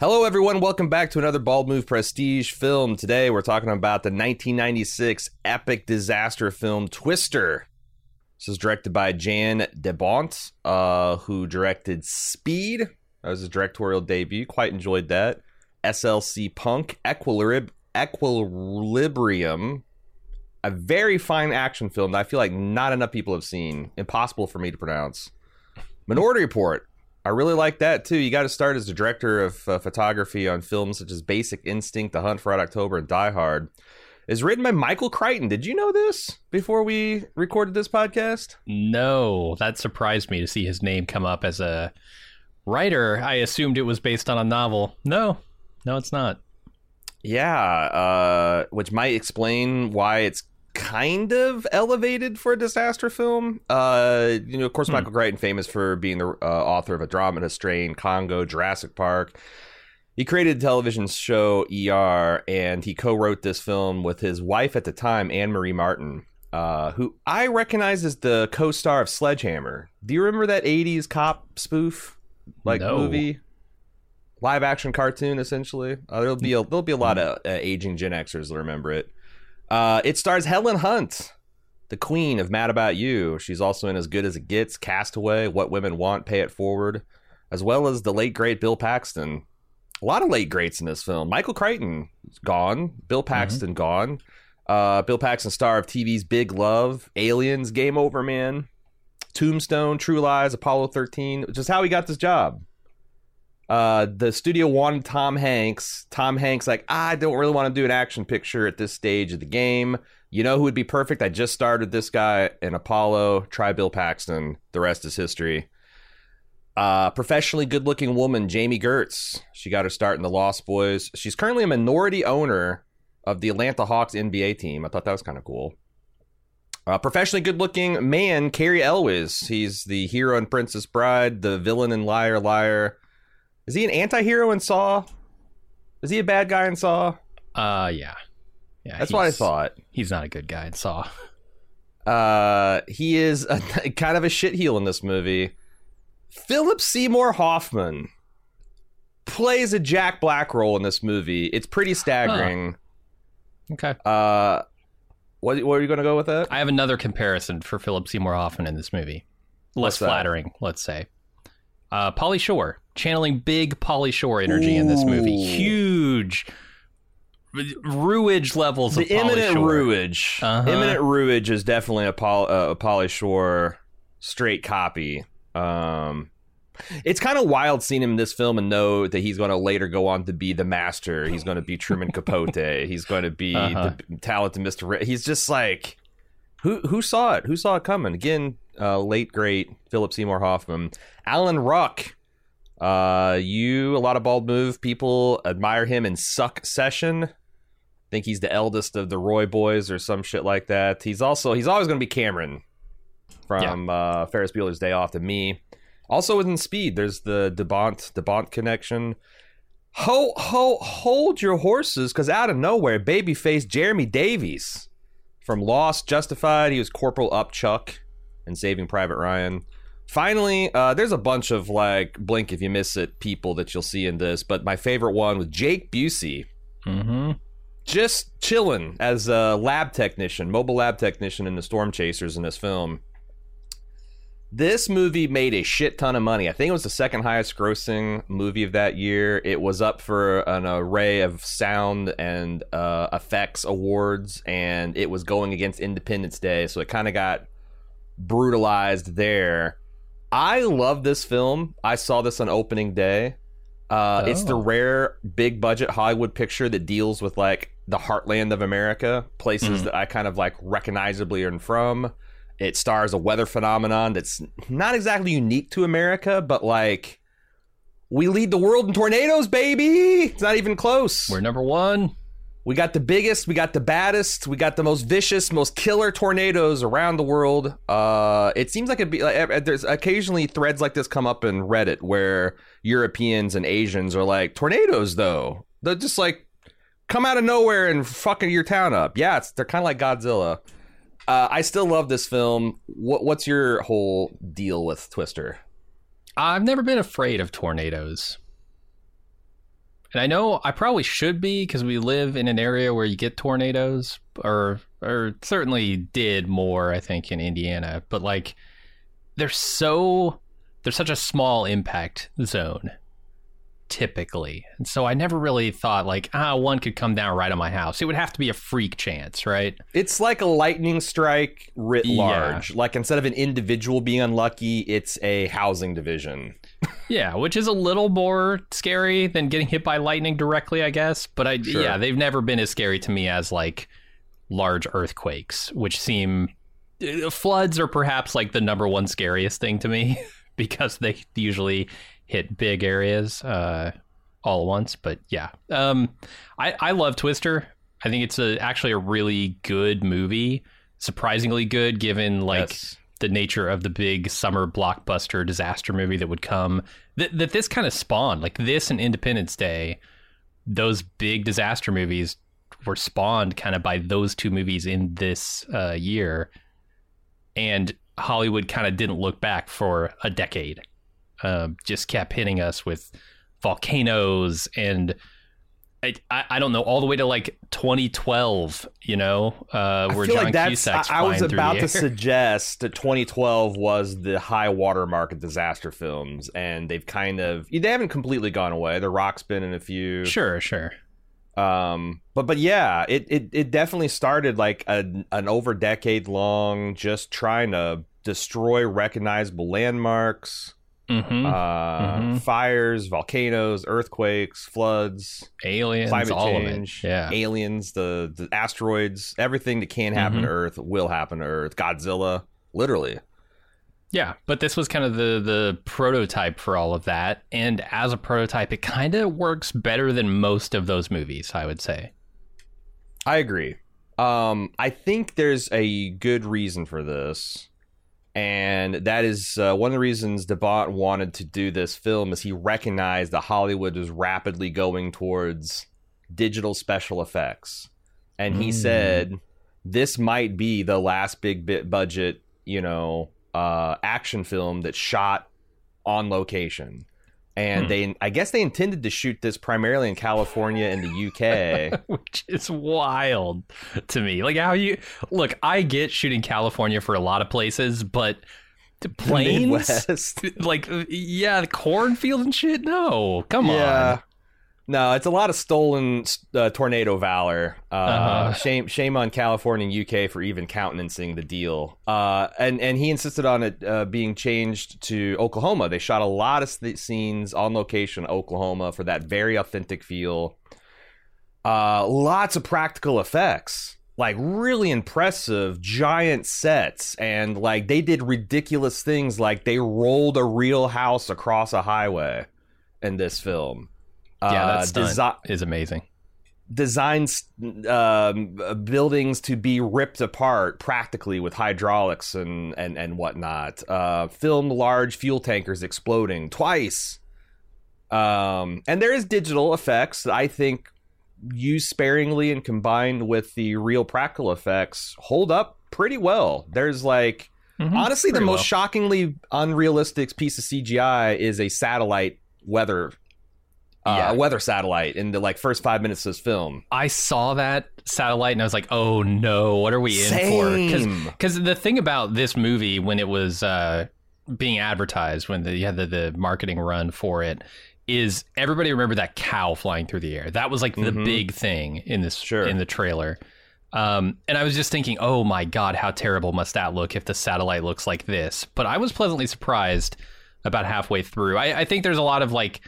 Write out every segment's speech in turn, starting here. Hello, everyone. Welcome back to another Bald Move Prestige film. Today, we're talking about the 1996 epic disaster film Twister. This is directed by Jan de Bont, who directed Speed. That was his directorial debut. Quite enjoyed that. SLC Punk, Equilibrium, a very fine action film that I feel like not enough people have seen. Impossible for me to pronounce. Minority Report. I really like that, too. You got to start as the director of photography on films such as Basic Instinct, The Hunt for Red October, and Die Hard. It's written by Michael Crichton. Did you know this before we recorded this podcast? No, that surprised me to see his name come up as a writer. I assumed it was based on a novel. No, it's not. Yeah, which might explain why it's kind of elevated for a disaster film. Of course, Michael Crichton, famous for being the author of Andromeda Strain, Congo, Jurassic Park. He created the television show ER, and he co-wrote this film with his wife at the time, Anne Marie Martin, who I recognize as the co-star of Sledgehammer. Do you remember that 80s cop spoof movie? Live action cartoon, essentially. There'll be a lot of aging Gen Xers that remember it. It stars Helen Hunt, the queen of Mad About You. She's also in As Good As It Gets, Castaway, What Women Want, Pay It Forward, as well as the late, great Bill Paxton. A lot of late greats in this film. Michael Crichton, gone. Bill Paxton, gone. Bill Paxton, star of TV's Big Love, Aliens, Game Over Man, Tombstone, True Lies, Apollo 13, which is how he got this job. The studio wanted Tom Hanks. Tom Hanks, I don't really want to do an action picture at this stage of the game. You know who would be perfect? I just started this guy in Apollo. Try Bill Paxton. The rest is history. Professionally good-looking woman, Jamie Gertz. She got her start in the Lost Boys. She's currently a minority owner of the Atlanta Hawks NBA team. I thought that was kind of cool. Professionally good-looking man, Cary Elwes. He's the hero in Princess Bride, the villain in Liar, Liar. Is he an anti-hero in Saw? Is he a bad guy in Saw? Yeah. That's what I thought. He's not a good guy in Saw. He is kind of a shitheel in this movie. Philip Seymour Hoffman plays a Jack Black role in this movie. It's pretty staggering. Huh. Okay. What are you going to go with that? I have another comparison for Philip Seymour Hoffman in this movie. Less flattering, let's say. Pauly Shore. Channeling big Pauly Shore energy in this movie. Huge ruage levels of Pauly Shore. The imminent ruage. Imminent ruage is definitely a Pauly Shore straight copy. It's kind of wild seeing him in this film and know that he's going to later go on to be the Master. He's going to be Truman Capote. He's going to be the talented Mr. He's just like, who saw it? Who saw it coming? Again, late, great Philip Seymour Hoffman. Alan Ruck. A lot of Bald Move people admire him in Succession. I think he's the eldest of the Roy boys or some shit like that. He's always going to be Cameron from Ferris Bueller's Day Off to me. Also within Speed, there's the de Bont connection. Hold your horses, because out of nowhere, babyface Jeremy Davies from Lost, Justified. He was Corporal Upchuck in Saving Private Ryan. Finally, there's a bunch of blink if you miss it people that you'll see in this, but my favorite one was Jake Busey, just chilling as a mobile lab technician in the Storm Chasers in this film. This movie made a shit ton of money. I think it was the second highest grossing movie of that year. It was up for an array of sound and effects awards, and it was going against Independence Day, so it kind of got brutalized there. I love this film. I saw this on opening day. It's the rare big budget Hollywood picture that deals with the heartland of America, places that I kind of recognizably am from. It stars a weather phenomenon that's not exactly unique to America, but We lead the world in tornadoes, baby. It's not even close. We're number one. We got the biggest, we got the baddest, we got the most vicious, most killer tornadoes around the world. It seems like it'd be like, there's occasionally threads like this come up in Reddit where Europeans and Asians are like, tornadoes, though. They're just like, come out of nowhere and fucking your town up. Yeah, they're kind of like Godzilla. I still love this film. What's your whole deal with Twister? I've never been afraid of tornadoes. And I know I probably should be because we live in an area where you get tornadoes, or certainly did more, I think, in Indiana. But like, they're such a small impact zone, typically. And so I never really thought like, one could come down right on my house. It would have to be a freak chance, right? It's like a lightning strike writ large. Like instead of an individual being unlucky, it's a housing division. Yeah, which is a little more scary than getting hit by lightning directly, I guess. But yeah, they've never been as scary to me as like large earthquakes, which seem floods are perhaps like the number one scariest thing to me because they usually hit big areas all at once. But yeah, I love Twister. I think it's actually a really good movie, surprisingly good given like. Yes. The nature of the big summer blockbuster disaster movie that would come that this kind of spawned, like this and Independence Day. Those big disaster movies were spawned kind of by those two movies in this year, and Hollywood kind of didn't look back for a decade. Just kept hitting us with volcanoes, and I don't know, all the way to like 2012, you know, where John Cusack's flying through the air. I was about to suggest that 2012 was the high watermark of disaster films, and they haven't completely gone away. The Rock's been in a few. Sure. But yeah, it definitely started like an over decade long just trying to destroy recognizable landmarks. Mm-hmm. Fires, volcanoes, earthquakes, floods, aliens, climate change, all of it. Yeah. Aliens, the asteroids, everything that can happen to Earth will happen to Earth. Godzilla, literally. Yeah, but this was kind of the prototype for all of that, and as a prototype, it kind of works better than most of those movies, I would say. I agree. I think there's a good reason for this. And that is one of the reasons de Bont wanted to do this film is he recognized that Hollywood was rapidly going towards digital special effects. And he said, this might be the last big budget, action film that shot on location. And I guess they intended to shoot this primarily in California and the UK. Which is wild to me. Like I get shooting California for a lot of places, but the plains? Midwest. Like, yeah, the cornfield and shit? No, come on. No, it's a lot of stolen tornado valor. Shame on California and UK for even countenancing the deal. And he insisted on it being changed to Oklahoma. They shot a lot of scenes on location in Oklahoma for that very authentic feel. Lots of practical effects, like really impressive giant sets. And like they did ridiculous things, like they rolled a real house across a highway in this film. Yeah, that stunt is amazing. Designs buildings to be ripped apart practically with hydraulics and whatnot. Filmed large fuel tankers exploding twice. And there is digital effects that I think used sparingly and combined with the real practical effects hold up pretty well. There's like honestly the most shockingly unrealistic piece of CGI is a satellite weather. A weather satellite in the first 5 minutes of this film. I saw that satellite and I was like, oh no, what are we in for? Because the thing about this movie when it was being advertised, when you had the marketing run for it, is everybody remembered that cow flying through the air. That was like the big thing in this in the trailer. And I was just thinking, oh my God, how terrible must that look if the satellite looks like this? But I was pleasantly surprised about halfway through. I think there's a lot of like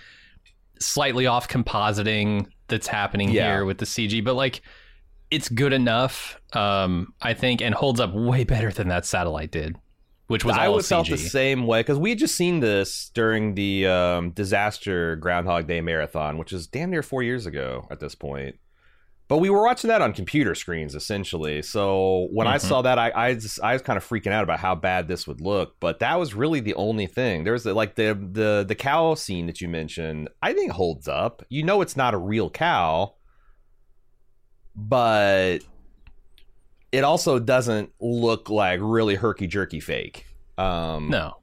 slightly off compositing that's happening here with the CG, but like it's good enough, I think, and holds up way better than that satellite did, which was all CG. I felt the same way, because we had just seen this during the disaster Groundhog Day marathon, which is damn near 4 years ago at this point. But we were watching that on computer screens, essentially. So when I saw that, I was kind of freaking out about how bad this would look. But that was really the only thing. There's like the cow scene that you mentioned, I think holds up. You know, it's not a real cow, but it also doesn't look like really herky-jerky fake. No.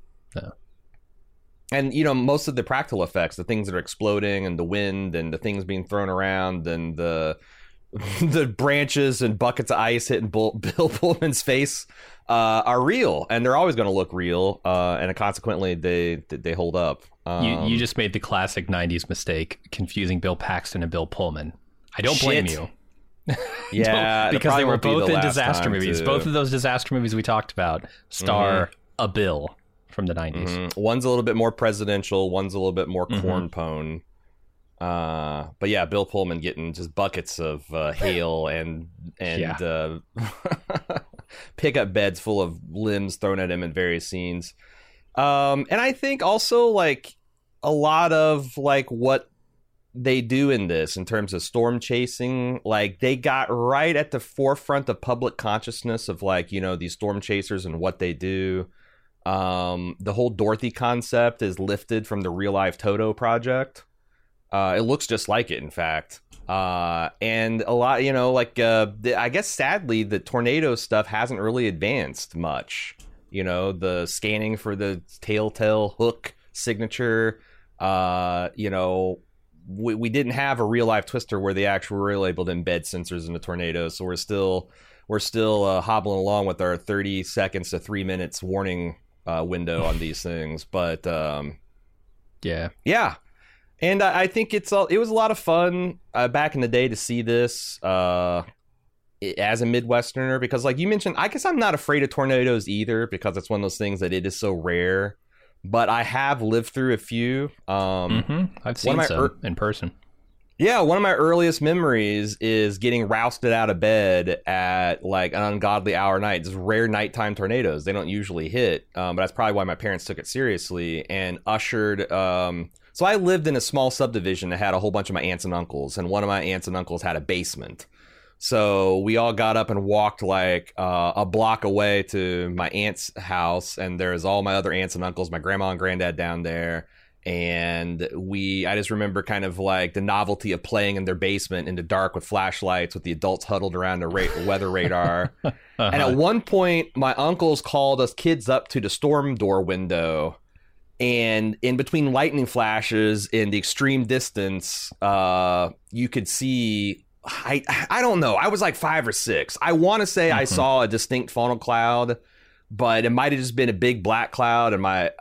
And, you know, most of the practical effects, the things that are exploding and the wind and the things being thrown around and the branches and buckets of ice hitting Bill Pullman's face are real, and they're always going to look real, and consequently they hold up. You just made the classic 90s mistake confusing Bill Paxton and Bill Pullman. I don't blame you. Yeah, because they were both in disaster movies. Too. Both of those disaster movies we talked about star a Bill from the 90s. One's a little bit more presidential, one's a little bit more cornpone. But yeah, Bill Pullman getting just buckets of hail and pickup beds full of limbs thrown at him in various scenes. And I think also like a lot of like what they do in this in terms of storm chasing, like they got right at the forefront of public consciousness of like, you know, these storm chasers and what they do. The whole Dorothy concept is lifted from the real life Toto project. It looks just like it, in fact. And a lot, you know, like, I guess, sadly, the tornado stuff hasn't really advanced much. You know, the scanning for the telltale hook signature. You know, we didn't have a real-life Twister where they actually were able to embed sensors into tornadoes. So we're still hobbling along with our 30 seconds to 3 minutes warning window on these things. But, Yeah. And I think it was a lot of fun back in the day to see this as a Midwesterner, because like you mentioned, I guess I'm not afraid of tornadoes either, because it's one of those things that it is so rare. But I have lived through a few. I've seen some in person. Yeah, one of my earliest memories is getting rousted out of bed at like an ungodly hour of night. It's rare nighttime tornadoes. They don't usually hit, but that's probably why my parents took it seriously and ushered... So I lived in a small subdivision that had a whole bunch of my aunts and uncles, and one of my aunts and uncles had a basement. So we all got up and walked like a block away to my aunt's house, and there's all my other aunts and uncles, my grandma and granddad down there. And I just remember kind of like the novelty of playing in their basement in the dark with flashlights with the adults huddled around a weather radar. And at one point, my uncles called us kids up to the storm door window. And in between lightning flashes in the extreme distance, you could see, I don't know, I was like 5 or 6. I want to say I saw a distinct funnel cloud, but it might have just been a big black cloud, and my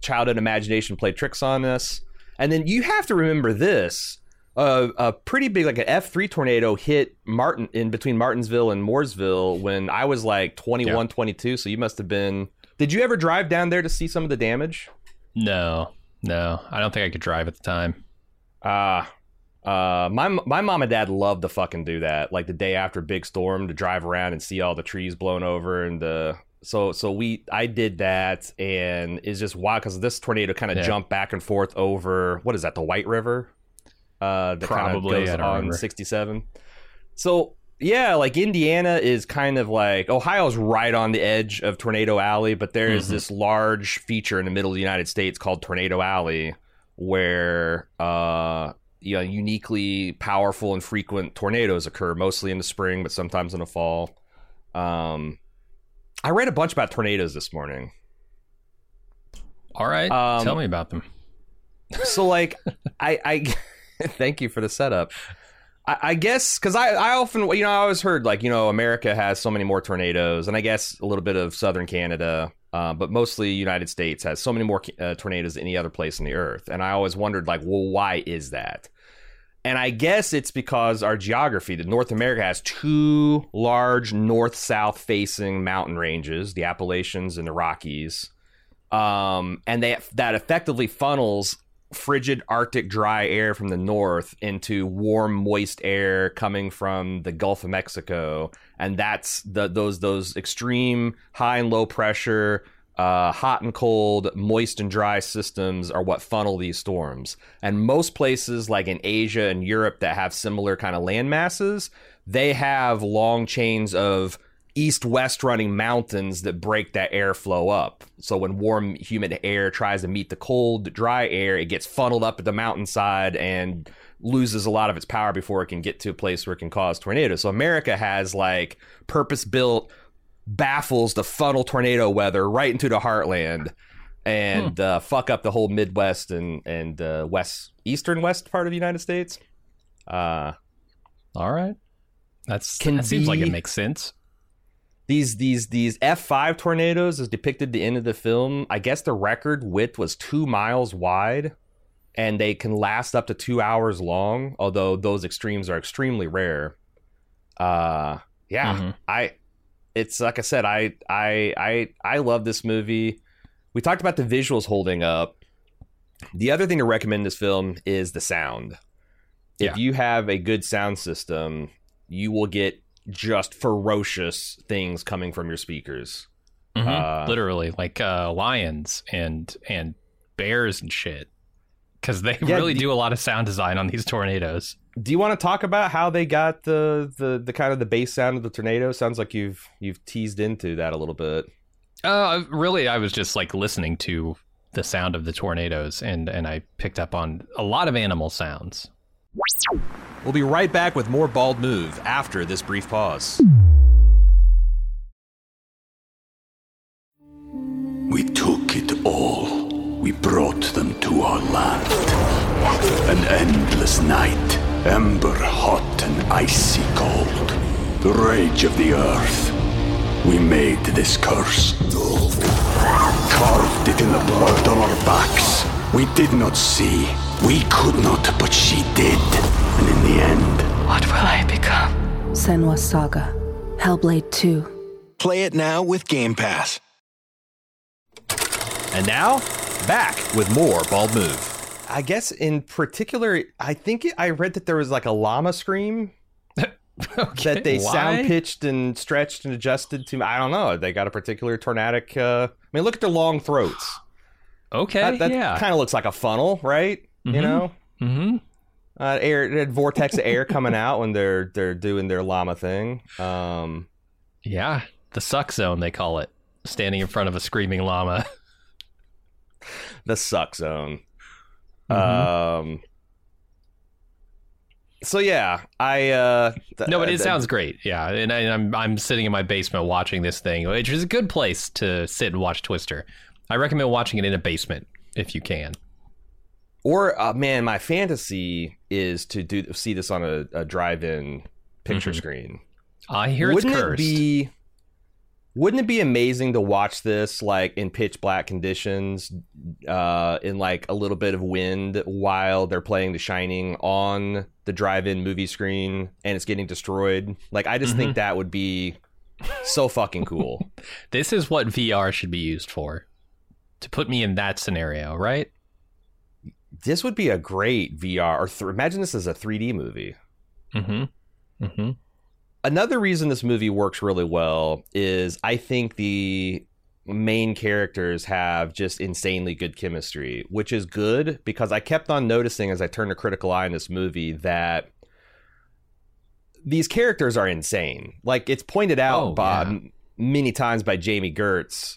childhood imagination played tricks on us. And then you have to remember this, a pretty big, like an F3 tornado hit Martin in between Martinsville and Mooresville when I was like 21, 22, so you must have been... Did you ever drive down there to see some of the damage? No. I don't think I could drive at the time. My mom and dad loved to fucking do that. Like the day after a big storm, to drive around and see all the trees blown over and the... So I did that, and it's just wild because this tornado kind of jumped back and forth over, what is that, the White River? That probably goes on 67. So... Yeah, like Indiana is kind of like Ohio's right on the edge of Tornado Alley, but there is this large feature in the middle of the United States called Tornado Alley where you know, uniquely powerful and frequent tornadoes occur, mostly in the spring, but sometimes in the fall. I read a bunch about tornadoes this morning. All right, tell me about them. So like I thank you for the setup. I guess, because I often, you know, I always heard, like, you know, America has so many more tornadoes, and I guess a little bit of southern Canada, but mostly United States has so many more tornadoes than any other place on the earth. And I always wondered, like, well, why is that? And I guess it's because our geography, that North America has two large north-south facing mountain ranges, the Appalachians and the Rockies, and that effectively funnels frigid Arctic dry air from the north into warm, moist air coming from the Gulf of Mexico. And that's those extreme high and low pressure, hot and cold, moist and dry systems are what funnel these storms. And most places like in Asia and Europe that have similar kind of land masses, they have long chains of east-west running mountains that break that airflow up. So when warm, humid air tries to meet the cold, dry air, it gets funneled up at the mountainside and loses a lot of its power before it can get to a place where it can cause tornadoes. So America has like purpose-built baffles to funnel tornado weather right into the heartland and fuck up the whole Midwest and eastern west part of the United States. All right, that seems like it makes sense. These F5 tornadoes, as depicted at the end of the film, I guess the record width was 2 miles wide, and they can last up to 2 hours long. Although those extremes are extremely rare. It's like I said, I love this movie. We talked about the visuals holding up. The other thing to recommend this film is the sound. Yeah. If you have a good sound system, you will get just ferocious things coming from your speakers. Mm-hmm. Literally, like lions and bears and shit. Because they really do a lot of sound design on these tornadoes. Do you want to talk about how they got the kind of the bass sound of the tornado? Sounds like you've teased into that a little bit. Really, I was just like listening to the sound of the tornadoes, and I picked up on a lot of animal sounds. We'll be right back with more Bald Move after this brief pause. We took it all. We brought them to our land. An endless night. Ember hot and icy cold. The rage of the earth. We made this curse. Carved it in the blood on our backs. We did not see. We could not, but she did. And in the end... what will I become? Senua Saga. Hellblade 2. Play it now with Game Pass. And now, back with more Bald Move. I guess in particular, I think I read that there was like a llama scream that they sound pitched and stretched and adjusted to. I don't know. They got a particular tornadic. I mean, look at their long throats. Okay, that kind of looks like a funnel, right? Mm-hmm. You know, mm-hmm. Air vortex of air coming out when they're doing their llama thing. Yeah, the suck zone they call it. Standing in front of a screaming llama. The suck zone. Mm-hmm. So yeah, it sounds great. Yeah, and I'm sitting in my basement watching this thing, which is a good place to sit and watch Twister. I recommend watching it in a basement if you can. Or man, my fantasy is to see this on a drive-in picture mm-hmm. screen. I hear it's cursed. Wouldn't it be amazing to watch this like in pitch black conditions, in like a little bit of wind while they're playing The Shining on the drive-in movie screen and it's getting destroyed? Like, I just mm-hmm. think that would be so fucking cool. This is what VR should be used for, to put me in that scenario, right? This would be a great VR. Or imagine this as a 3D movie. Mm-hmm. Mm-hmm. Another reason this movie works really well is I think the main characters have just insanely good chemistry, which is good because I kept on noticing as I turned a critical eye on this movie that these characters are insane. Like, it's pointed out many times by Jamie Gertz,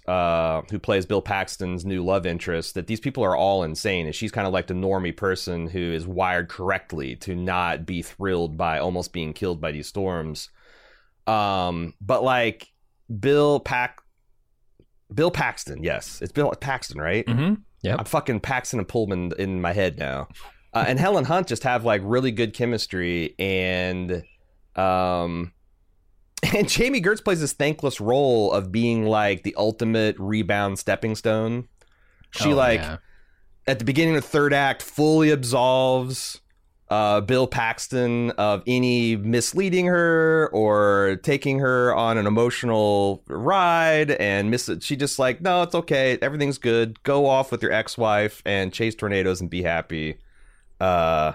who plays Bill Paxton's new love interest, that these people are all insane. And she's kind of like the normie person who is wired correctly to not be thrilled by almost being killed by these storms. But like Bill Paxton, yes, it's Bill Paxton, right? Mm-hmm. Yeah, I'm fucking Paxton and Pullman in my head now. And Helen Hunt just have like really good chemistry, and Jamie Gertz plays this thankless role of being like the ultimate rebound stepping stone. She at the beginning of the third act fully absolves Bill Paxton of any misleading her or taking her on an emotional ride, and she just like, no, it's okay, everything's good, go off with your ex-wife and chase tornadoes and be happy. The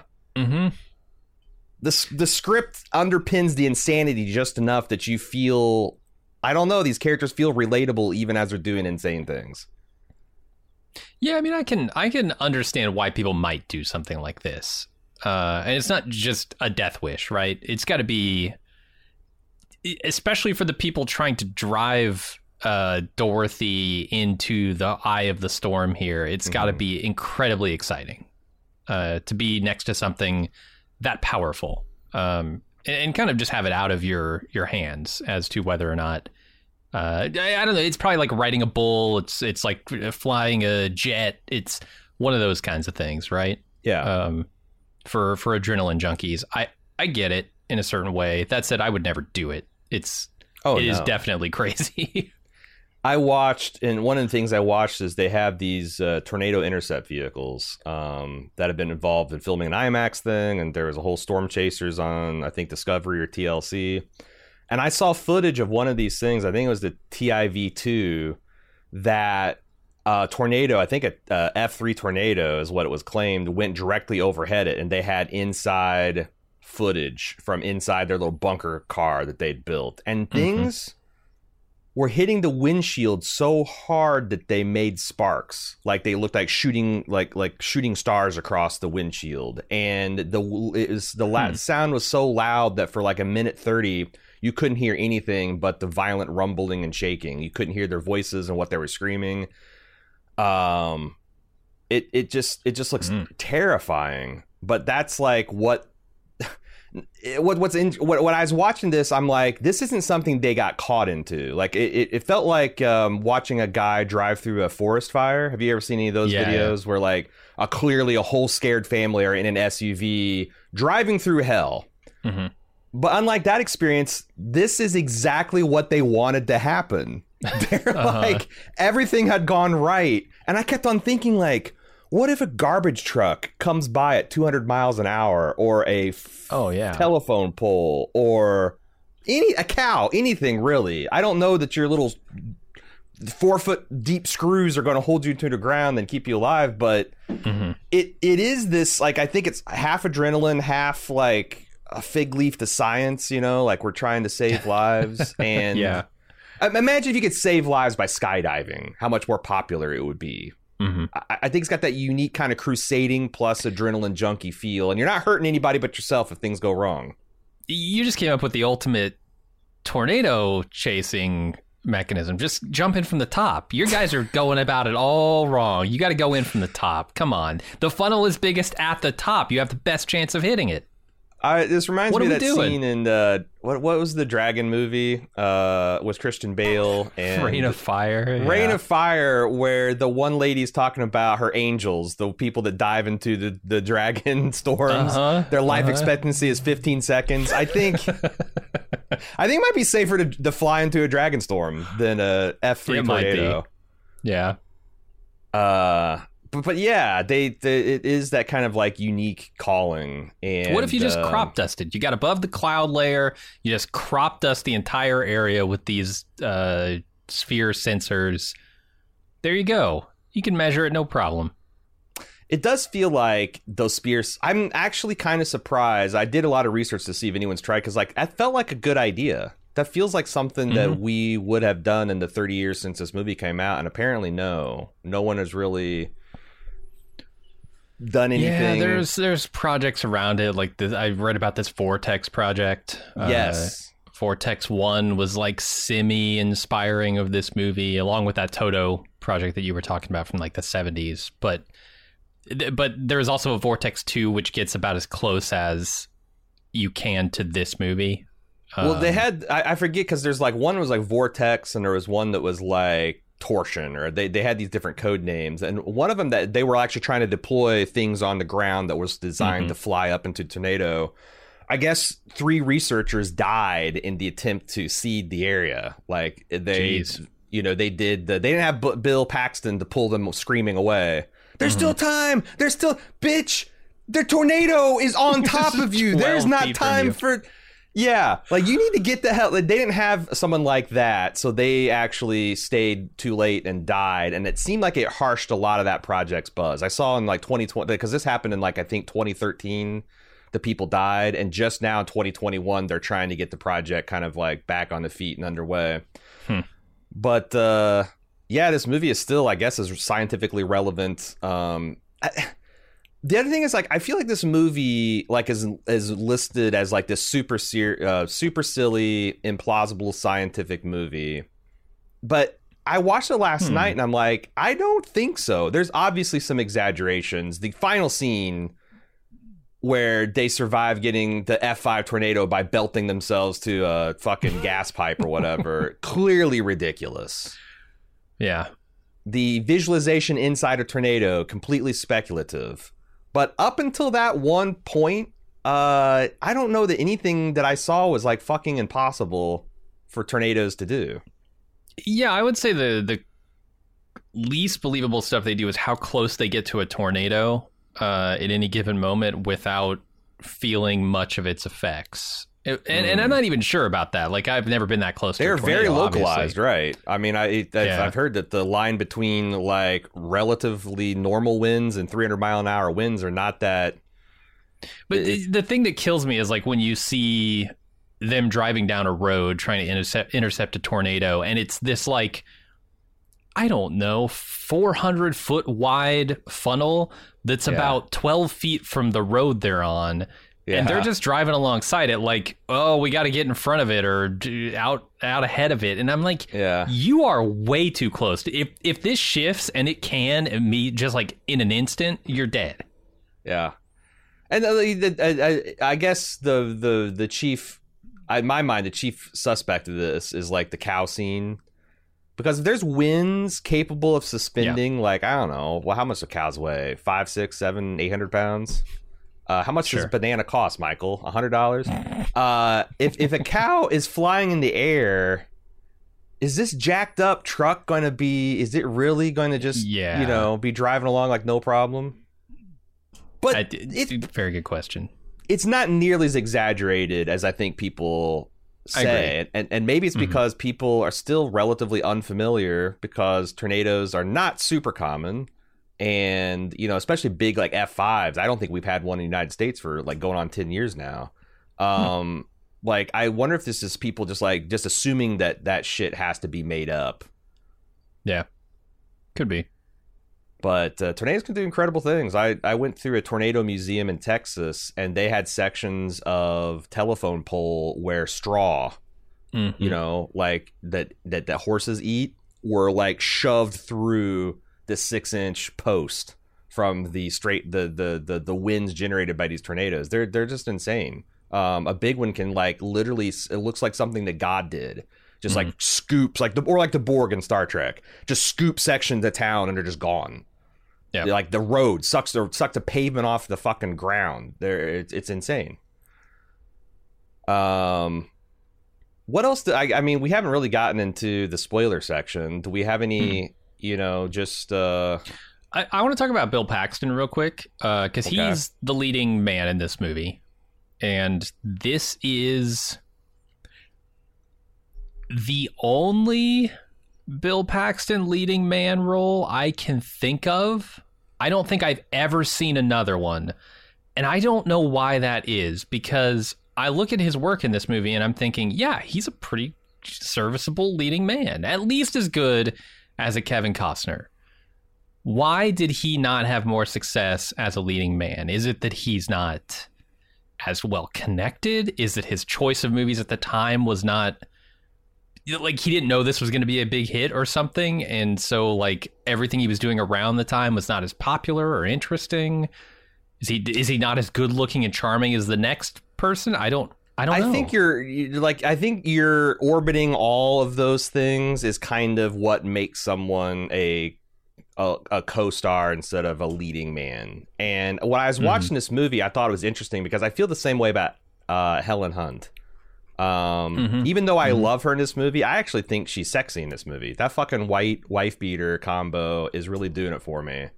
script underpins the insanity just enough that you feel, I don't know, these characters feel relatable even as they're doing insane things. Yeah, I mean, I can understand why people might do something like this. And it's not just a death wish, right? It's got to be, especially for the people trying to drive Dorothy into the eye of the storm here, it's got to be incredibly exciting to be next to something that powerful, and kind of just have it out of your hands as to whether or not, I don't know, it's probably like riding a bull, it's like flying a jet, it's one of those kinds of things, right? Yeah. For adrenaline junkies, I get it in a certain way. That said, I would never do it. It is definitely crazy. One of the things I watched is they have these tornado intercept vehicles that have been involved in filming an IMAX thing, and there was a whole Storm Chasers on, I think, Discovery or TLC. And I saw footage of one of these things, I think it was the TIV-2, that tornado, I think a F3 tornado is what it was claimed, went directly overhead it, and they had inside footage from inside their little bunker car that they'd built, and things were hitting the windshield so hard that they made sparks, like they looked like shooting stars across the windshield, and sound was so loud that for like a minute 30 you couldn't hear anything but the violent rumbling and shaking. You couldn't hear their voices and what they were screaming. It just looks terrifying. But that's like what I was watching this, I'm like, this isn't something they got caught into. Like it felt like watching a guy drive through a forest fire. Have you ever seen any of those videos where like clearly a whole scared family are in an SUV driving through hell? Mm-hmm. But unlike that experience, this is exactly what they wanted to happen. They're like, everything had gone right. And I kept on thinking, like, what if a garbage truck comes by at 200 miles an hour, or a telephone pole, or a cow, anything really? I don't know that your little 4-foot deep screws are going to hold you to the ground and keep you alive. But it is this, like, I think it's half adrenaline, half like a fig leaf to science, you know, like we're trying to save lives. And imagine if you could save lives by skydiving, how much more popular it would be. I think it's got that unique kind of crusading plus adrenaline junkie feel, and you're not hurting anybody but yourself if things go wrong. You just came up with the ultimate tornado chasing mechanism. Just jump in from the top. You guys are going about it all wrong. You got to go in from the top. Come on. The funnel is biggest at the top. You have the best chance of hitting it. This reminds me of that scene in what was the dragon movie with Christian Bale and Reign of Fire. Reign of Fire, where the one lady's talking about her angels, the people that dive into the dragon storms. Their life expectancy is 15 seconds. I think it might be safer to fly into a dragon storm than a F3 tornado. Yeah. But yeah, it is that kind of like unique calling. And what if you just crop dusted? You got above the cloud layer, you just crop dust the entire area with these sphere sensors. There you go. You can measure it, no problem. It does feel like those spheres. I'm actually kind of surprised. I did a lot of research to see if anyone's tried, because like that felt like a good idea. That feels like something that we would have done in the 30 years since this movie came out, and apparently no one has really done anything. Yeah, there's projects around it, like this, I read about this Vortex project. Yes, Vortex 1 was like semi-inspiring of this movie, along with that Toto project that you were talking about from like the 70s. But there's also a Vortex 2, which gets about as close as you can to this movie. Well, they had, I forget, because there's like one was like Vortex, and there was one that was like Torsion, or they had these different code names, and one of them that they were actually trying to deploy things on the ground that was designed to fly up into tornado. I guess 3 researchers died in the attempt to seed the area. Like they didn't have Bill Paxton to pull them screaming away. There's still time. There's still bitch. the tornado is on top of you. There's not time for... Yeah, like you need to get the hell... They didn't have someone like that, so they actually stayed too late and died, and it seemed like it harshed a lot of that project's buzz. I saw in like 2020, because this happened in like, I think 2013, the people died, and just now in 2021, they're trying to get the project kind of like back on the feet and underway. But yeah, this movie is still, I guess, is scientifically relevant. The other thing is, like, I feel like this movie, like, is listed as like this super silly, implausible scientific movie. But I watched it last night, and I'm like, I don't think so. There's obviously some exaggerations. The final scene where they survive getting the F5 tornado by belting themselves to a fucking gas pipe or whatever, clearly ridiculous. Yeah, the visualization inside a tornado, completely speculative. But up until that one point, I don't know that anything that I saw was like fucking impossible for tornadoes to do. Yeah, I would say the least believable stuff they do is how close they get to a tornado at any given moment without feeling much of its effects. And I'm not even sure about that. Like, I've never been that close to a tornado. They're very localized, obviously. Right? I mean, I've heard that the line between, like, relatively normal winds and 300-mile-an-hour winds are not that... But the thing that kills me is, like, when you see them driving down a road trying to intercept a tornado, and it's this, like, I don't know, 400-foot-wide funnel that's about 12 feet from the road they're on. Yeah. And they're just driving alongside it like, oh, we got to get in front of it or out ahead of it. And I'm like, you are way too close. If this shifts and it can, and me just like in an instant, you're dead. Yeah. And I guess the chief, in my mind, the chief suspect of this is like the cow scene. Because if there's winds capable of suspending, like, I don't know, well, how much do cows weigh? 5, 6, 7, 800 pounds? How much does a banana cost, Michael? $100? If a cow is flying in the air, is this jacked up truck going to be... Is it really going to just, you know, be driving along like no problem? But it's a very good question. It's not nearly as exaggerated as I think people say. And maybe it's because people are still relatively unfamiliar because tornadoes are not super common. And, you know, especially big like F5s. I don't think we've had one in the United States for like going on 10 years now. Like, I wonder if this is people just like just assuming that shit has to be made up. Yeah, could be. But tornadoes can do incredible things. I went through a tornado museum in Texas and they had sections of telephone pole where straw, you know, like that horses eat were like shoved through the 6-inch post from the winds generated by these tornadoes. They're just insane. A big one can like literally, it looks like something that God did, just like scoops like the Borg in Star Trek, just scoop sections of town and they're just gone. Yeah, like the road sucks the pavement off the fucking ground. It's insane. What else? I mean, we haven't really gotten into the spoiler section. Do we have any? You know, just... I want to talk about Bill Paxton real quick, because he's the leading man in this movie. And this is the only Bill Paxton leading man role I can think of. I don't think I've ever seen another one. And I don't know why that is, because I look at his work in this movie and I'm thinking, yeah, he's a pretty serviceable leading man, at least as good as a Kevin Costner. Why did he not have more success as a leading man? Is it that he's not as well connected? Is it his choice of movies at the time was not, like, he didn't know this was going to be a big hit or something, and so like everything he was doing around the time was not as popular or interesting? Is he not as good looking and charming as the next person? I don't know. I think you're orbiting all of those things is kind of what makes someone a co-star instead of a leading man. And when I was watching this movie, I thought it was interesting because I feel the same way about Helen Hunt. Even though I love her in this movie, I actually think she's sexy in this movie. That fucking white wife beater combo is really doing it for me.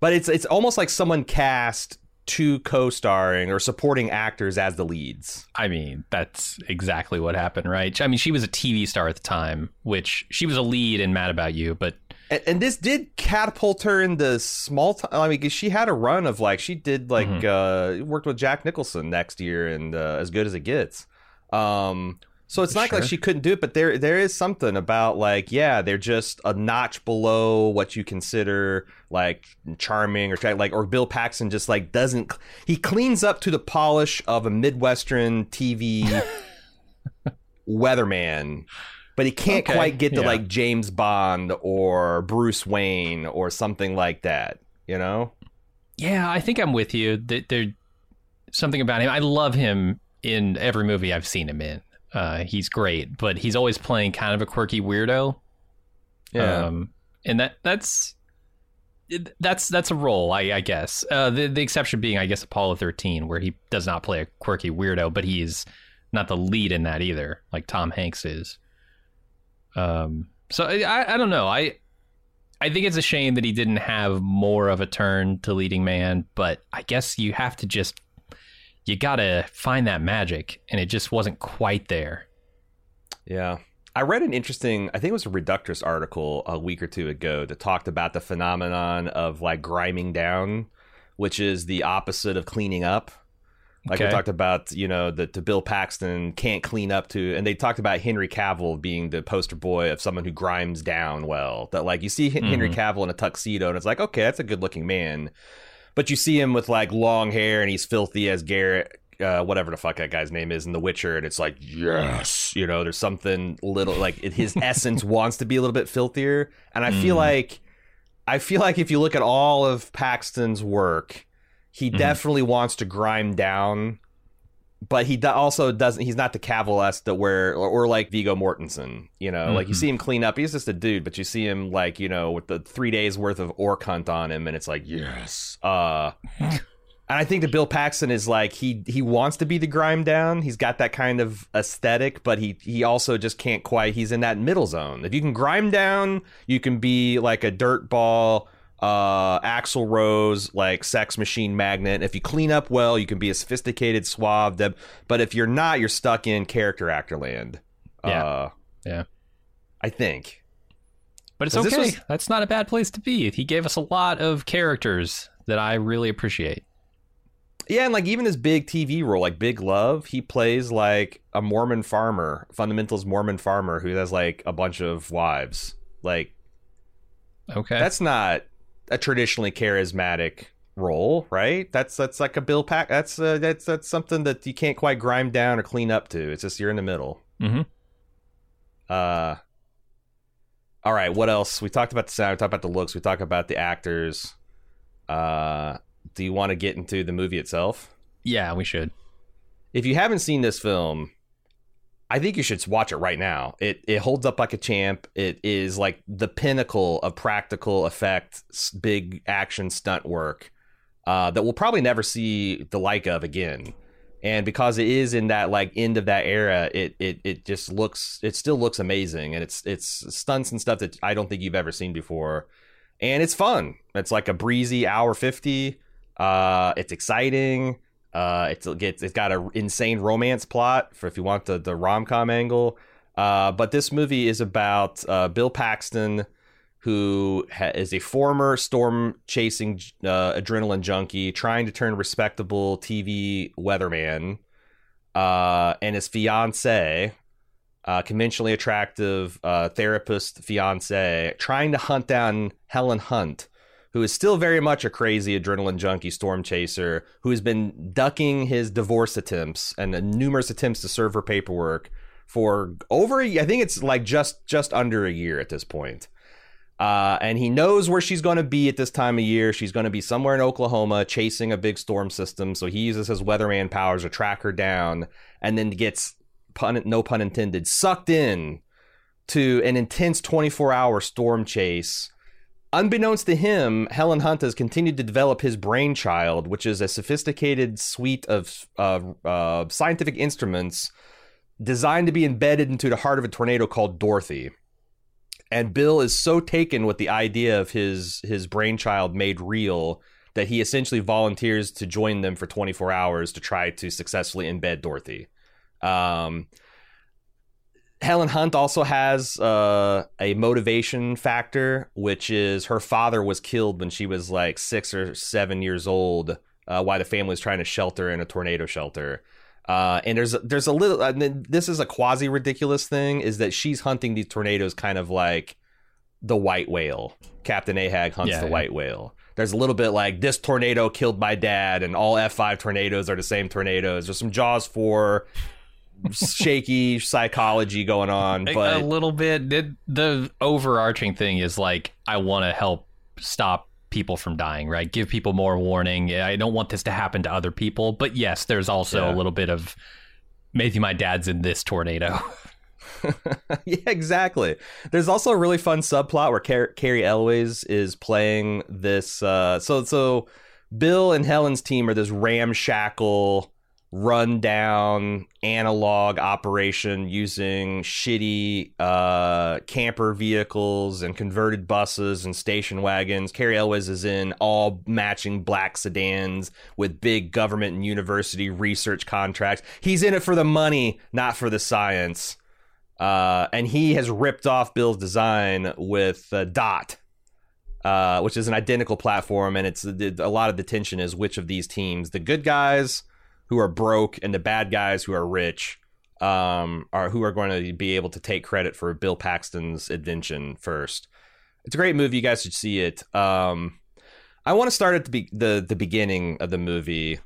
But it's almost like someone cast two co-starring or supporting actors as the leads. I mean, that's exactly what happened, right? I mean, she was a TV star at the time, which she was a lead in Mad About You, but... And this did catapult her into small time. I mean, she had a run of like, she did like, worked with Jack Nicholson next year and As Good As It Gets. So it's not like she couldn't do it, but there is something about like, yeah, they're just a notch below what you consider like charming or Bill Paxton just like he cleans up to the polish of a Midwestern TV weatherman, but he can't quite get to like James Bond or Bruce Wayne or something like that, you know? Yeah, I think I'm with you. There's something about him. I love him in every movie I've seen him in. He's great, but he's always playing kind of a quirky weirdo. Yeah. And that's a role, I guess. The exception being, I guess, Apollo 13, where he does not play a quirky weirdo, but he's not the lead in that either, like Tom Hanks is. So I don't know. I think it's a shame that he didn't have more of a turn to leading man, but I guess you have to just... You gotta find that magic, and it just wasn't quite there. Yeah. I read an interesting, I think it was a Reductress article a week or two ago that talked about the phenomenon of like griming down, which is the opposite of cleaning up. Like we talked about, you know, that Bill Paxton can't clean up to, and they talked about Henry Cavill being the poster boy of someone who grimes down well. That like you see Henry Cavill in a tuxedo and it's like, okay, that's a good looking man. But you see him with, like, long hair, and he's filthy as Garrett, whatever the fuck that guy's name is, in The Witcher. And it's like, yes, you know, there's something little, like, his essence wants to be a little bit filthier. And I feel like if you look at all of Paxton's work, he definitely wants to grime down. But he also doesn't, he's not the Cavill-esque that or like Viggo Mortensen, you know, like you see him clean up. He's just a dude, but you see him like, you know, with the 3 days worth of orc hunt on him. And it's like, yes. And I think that Bill Paxton is like, he wants to be the grime down. He's got that kind of aesthetic, but he also just can't quite, he's in that middle zone. If you can grime down, you can be like a dirt ball, Axl Rose, like sex machine magnet. If you clean up well, you can be a sophisticated suave deb, but if you're not, you're stuck in character actor land. I think, but it's okay. That's not a bad place to be. He gave us a lot of characters that I really appreciate. Yeah, and like even his big TV role, like Big Love, he plays like a Mormon farmer, fundamentalist Mormon farmer who has like a bunch of wives. Like, okay, that's not a traditionally charismatic role, right? That's like a Bill Paxton. That's something that you can't quite grime down or clean up to. It's just you're in the middle. All right, what else? We talked about the sound. We talked about the looks. We talked about the actors. Do you want to get into the movie itself? Yeah, we should. If you haven't seen this film, I think you should watch it right now. It holds up like a champ. It is like the pinnacle of practical effects, big action stunt work that we'll probably never see the like of again. And because it is in that like end of that era, it just looks, it still looks amazing. And it's stunts and stuff that I don't think you've ever seen before. And it's fun. It's like a breezy hour 50. It's exciting. It's got an insane romance plot for if you want the rom-com angle. But this movie is about Bill Paxton, who is a former storm-chasing adrenaline junkie trying to turn respectable TV weatherman, and his fiancée, conventionally attractive therapist fiancée, trying to hunt down Helen Hunt, who is still very much a crazy adrenaline junkie storm chaser who has been ducking his divorce attempts and numerous attempts to serve her paperwork for over a year. I think it's like just under a year at this point. And he knows where she's going to be at this time of year. She's going to be somewhere in Oklahoma chasing a big storm system. So he uses his weatherman powers to track her down and then gets, no pun intended, sucked in to an intense 24-hour storm chase. Unbeknownst to him, Helen Hunt has continued to develop his brainchild, which is a sophisticated suite of scientific instruments designed to be embedded into the heart of a tornado called Dorothy. And Bill is so taken with the idea of his brainchild made real that he essentially volunteers to join them for 24 hours to try to successfully embed Dorothy. Helen Hunt also has a motivation factor, which is her father was killed when she was like 6 or 7 years old while the family was trying to shelter in a tornado shelter. And there's a little, I mean, this is a quasi ridiculous thing, is that she's hunting these tornadoes kind of like the white whale. Captain Ahab hunts the white whale. There's a little bit like, this tornado killed my dad, and all F5 tornadoes are the same tornadoes. There's some Jaws 4 shaky psychology going on, but a little bit. The overarching thing is like, I want to help stop people from dying, right? Give people more warning. I don't want this to happen to other people. But yes, there's also a little bit of maybe my dad's in this tornado. Yeah, exactly. There's also a really fun subplot where Cary Elwes is playing this. So Bill and Helen's team are this ramshackle, rundown analog operation using shitty camper vehicles and converted buses and station wagons. Cary Elwes is in all matching black sedans with big government and university research contracts. He's in it for the money, not for the science. And he has ripped off Bill's design with Dot, which is an identical platform. And it's a lot of the tension is which of these teams, the good guys who are broke and the bad guys who are rich, are who are going to be able to take credit for Bill Paxton's invention first. It's a great movie. You guys should see it. I want to start at the beginning of the movie,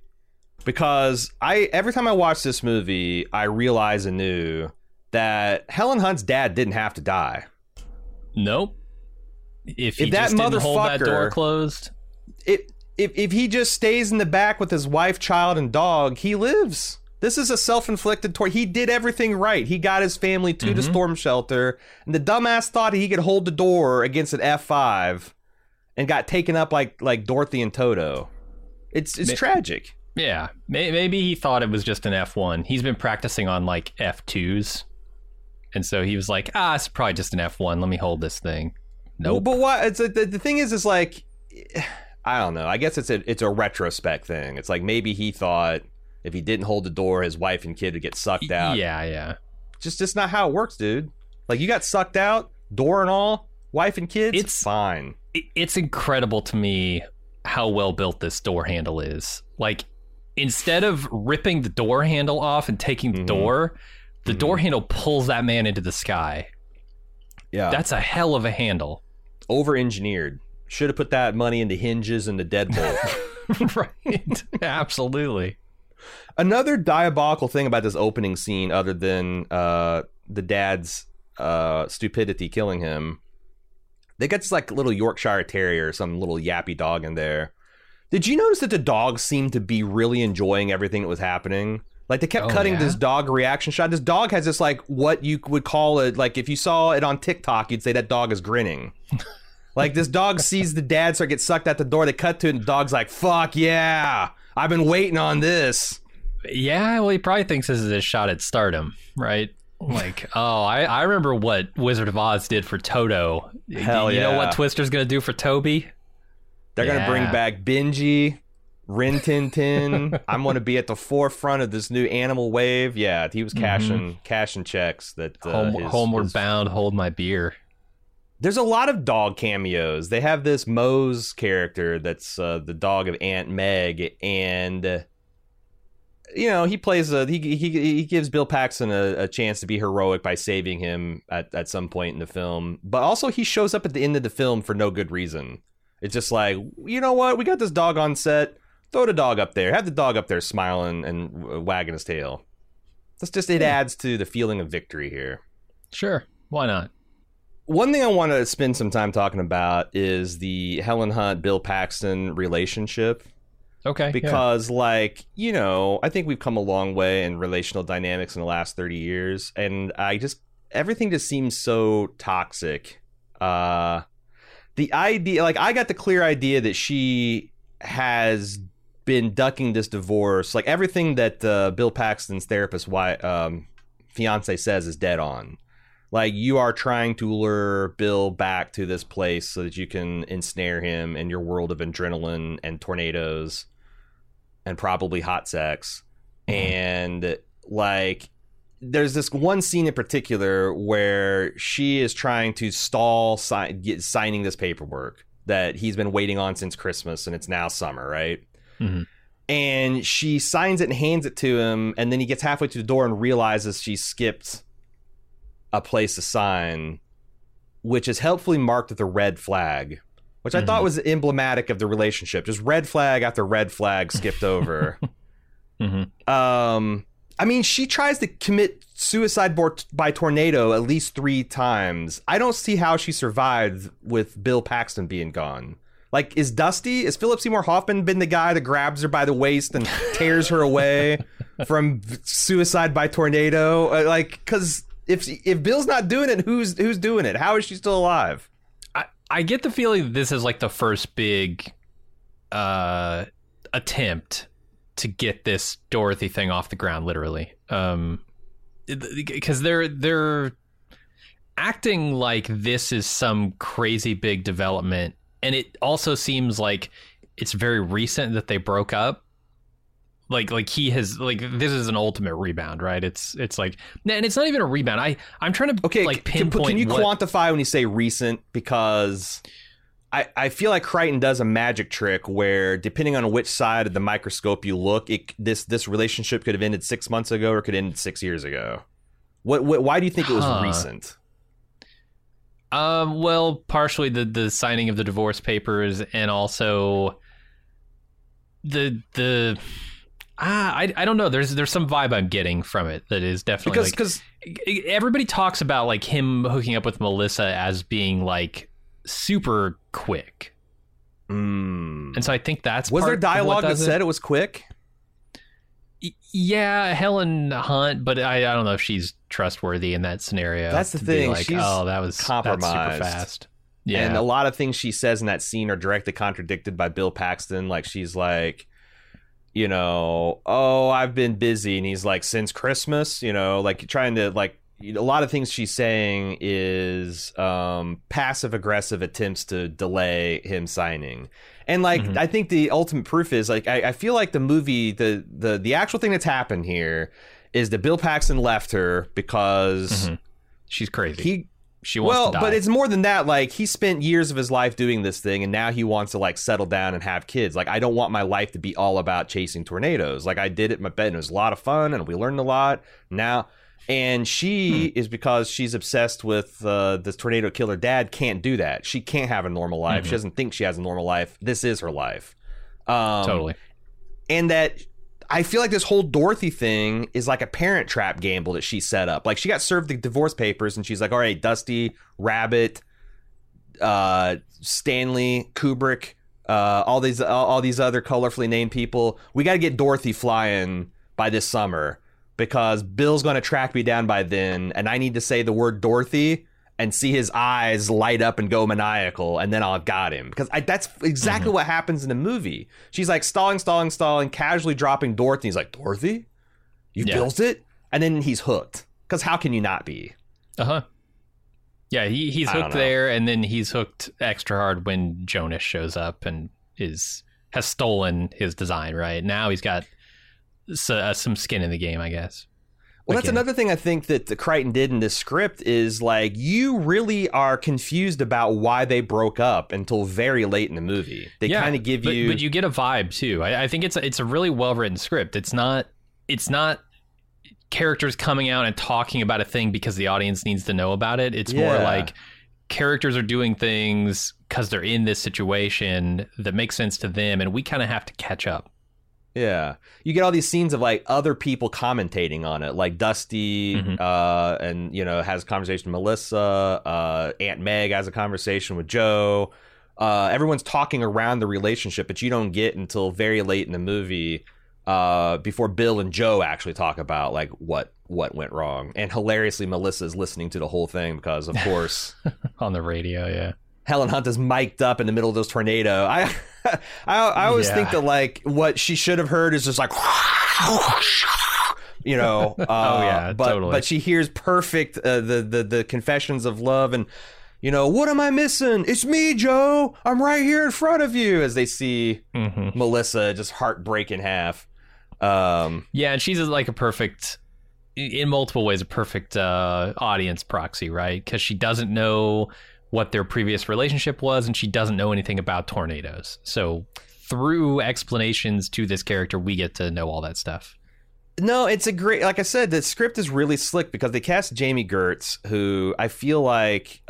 because every time I watch this movie, I realize anew that Helen Hunt's dad didn't have to die. Nope. If that motherfucker didn't hold that door closed, if he just stays in the back with his wife, child, and dog, he lives. This is a self-inflicted torture. He did everything right. He got his family to the storm shelter, and the dumbass thought he could hold the door against an F5, and got taken up like Dorothy and Toto. It's tragic. Yeah, maybe he thought it was just an F1. He's been practicing on like F2s, and so he was like, it's probably just an F1. Let me hold this thing. No, nope. Well, but why? It's the thing is like. I don't know. I guess it's a retrospect thing. It's like maybe he thought if he didn't hold the door, his wife and kid would get sucked out. Yeah. Just not how it works, dude. Like, you got sucked out, door and all, wife and kids. It's fine. It's incredible to me how well built this door handle is. Like, instead of ripping the door handle off and taking the door, the door handle pulls that man into the sky. Yeah, that's a hell of a handle. Over-engineered. Should have put that money into hinges and the deadbolt. Right. Absolutely. Another diabolical thing about this opening scene, other than the dad's stupidity killing him, they got this like little Yorkshire Terrier, some little yappy dog in there. Did you notice that the dog seemed to be really enjoying everything that was happening? Like, they kept cutting this dog reaction shot. This dog has this like what you would call it, like if you saw it on TikTok, you'd say that dog is grinning. Like, this dog sees the dad, so it gets sucked out the door. They cut to it, and the dog's like, fuck yeah, I've been waiting on this. Yeah, well, he probably thinks this is his shot at stardom, right? Like, I remember what Wizard of Oz did for Toto. Hell You know what Twister's going to do for Toby? They're going to bring back Benji, Rin Tin Tin. I'm going to be at the forefront of this new animal wave. Yeah, he was cashing checks. That Homeward Bound, Hold My Beer. There's a lot of dog cameos. They have this Moe's character that's the dog of Aunt Meg, and you know, he plays he gives Bill Paxton a chance to be heroic by saving him at some point in the film. But also, he shows up at the end of the film for no good reason. It's just like, you know what? We got this dog on set. Throw the dog up there. Have the dog up there smiling and wagging his tail. That's just it adds to the feeling of victory here. Sure, why not? One thing I want to spend some time talking about is the Helen Hunt-Bill Paxton relationship. Okay. Because, like, you know, I think we've come a long way in relational dynamics in the last 30 years. And everything just seems so toxic. The idea, like, I got the clear idea that she has been ducking this divorce. Like, everything that Bill Paxton's therapist, fiance says is dead on. Like, you are trying to lure Bill back to this place so that you can ensnare him in your world of adrenaline and tornadoes and probably hot sex. Mm-hmm. And, like, there's this one scene in particular where she is trying to stall signing this paperwork that he's been waiting on since Christmas, and it's now summer, right? Mm-hmm. And she signs it and hands it to him, and then he gets halfway to the door and realizes she skipped a place to sign, which is helpfully marked with a red flag, which I thought was emblematic of the relationship. Just red flag after red flag skipped over. Mm-hmm. I mean, she tries to commit suicide by tornado at least 3 times. I don't see how she survived with Bill Paxton being gone. Like, is Philip Seymour Hoffman been the guy that grabs her by the waist and tears her away from suicide by tornado? Like, because if Bill's not doing it, who's doing it? How is she still alive? I get the feeling this is like the first big attempt to get this Dorothy thing off the ground, literally. Because they're acting like this is some crazy big development. And it also seems like it's very recent that they broke up. Like he has, like, this is an ultimate rebound, right? It's like, and it's not even a rebound. I'm trying to pinpoint. Can you quantify when you say recent? Because I feel like Crichton does a magic trick where, depending on which side of the microscope you look, this relationship could have ended 6 months ago or could end 6 years ago. Why do you think it was recent? Well, partially the signing of the divorce papers, and also I don't know. There's some vibe I'm getting from it that is definitely because everybody talks about like him hooking up with Melissa as being like super quick, and so I think that's was part there dialogue that said it was quick. Yeah, Helen Hunt, but I don't know if she's trustworthy in that scenario. That's the thing. Like, she's compromised. That's super fast. Yeah. And a lot of things she says in that scene are directly contradicted by Bill Paxton. Like, she's like, you know, oh, I've been busy. And he's like, since Christmas, you know, like trying to, like, a lot of things she's saying is passive aggressive attempts to delay him signing. And like, I think the ultimate proof is like, I feel like the movie, the actual thing that's happened here is that Bill Paxton left her because she's crazy. She wants to die. But it's more than that. Like, he spent years of his life doing this thing, and now he wants to like settle down and have kids. Like, I don't want my life to be all about chasing tornadoes. Like, I did it in my bed and it was a lot of fun and we learned a lot now. And she is, because she's obsessed with this tornado killer dad, can't do that. She can't have a normal life. She doesn't think she has a normal life. This is her life. Totally. And that, I feel like this whole Dorothy thing is like a parent trap gamble that she set up. Like, she got served the divorce papers and she's like, all right, Dusty, Rabbit, Stanley, Kubrick, all these other colorfully named people. We got to get Dorothy flying by this summer, because Bill's going to track me down by then, and I need to say the word Dorothy and see his eyes light up and go maniacal, and then I'll have got him. Because that's exactly what happens in the movie. She's like stalling, casually dropping Dorothy. He's like, Dorothy? You built it? And then he's hooked. Because how can you not be? Uh-huh. Yeah, he's hooked there, and then he's hooked extra hard when Jonas shows up and has stolen his design, right? Now he's got some skin in the game, I guess. Well, that's another thing I think that Crichton did in this script is, like, you really are confused about why they broke up until very late in the movie. They kind of give you... But you get a vibe, too. I think it's a really well-written script. It's not characters coming out and talking about a thing because the audience needs to know about it. It's more like characters are doing things because they're in this situation that makes sense to them, and we kind of have to catch up. Yeah, you get all these scenes of like other people commentating on it, like Dusty, and you know, has a conversation with Melissa. Aunt Meg has a conversation with Joe. Everyone's talking around the relationship, but you don't get until very late in the movie, before Bill and Joe actually talk about like what went wrong. And hilariously, Melissa's listening to the whole thing because, of course, on the radio, Helen Hunt is mic'd up in the middle of those tornado. I always think that like what she should have heard is just like you know. Oh yeah, but, totally. But she hears perfect the confessions of love and, you know, what am I missing? It's me, Joe. I'm right here in front of you. As they see Melissa just heart break in half. Yeah, and she's like a perfect, in multiple ways, a perfect audience proxy, right? Because she doesn't know what their previous relationship was, and she doesn't know anything about tornadoes. So through explanations to this character, we get to know all that stuff. No, it's a great, like I said, the script is really slick because they cast Jamie Gertz, who I feel like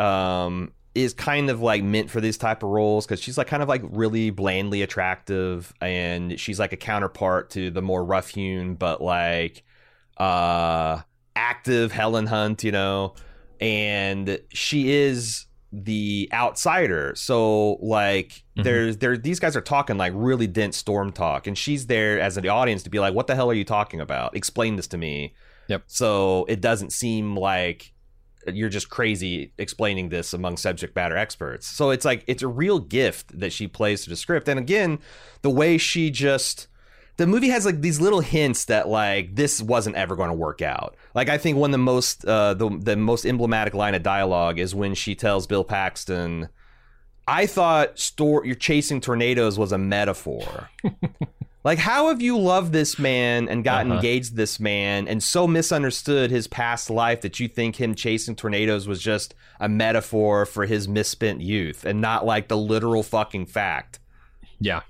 is kind of like meant for these type of roles, because she's like kind of like really blandly attractive, and she's like a counterpart to the more rough-hewn but like active Helen Hunt, you know, and she is the outsider. So like these guys are talking like really dense storm talk, and she's there as an audience to be like, what the hell are you talking about? Explain this to me. Yep. So it doesn't seem like you're just crazy explaining this among subject matter experts. So it's like, it's a real gift that she plays to the script. And again, the way she just, the movie has like these little hints that like this wasn't ever going to work out. Like I think one of the most emblematic line of dialogue is when she tells Bill Paxton, "I thought you're chasing tornadoes was a metaphor." Like, how have you loved this man and gotten engaged to this man and so misunderstood his past life that you think him chasing tornadoes was just a metaphor for his misspent youth and not like the literal fucking fact? Yeah.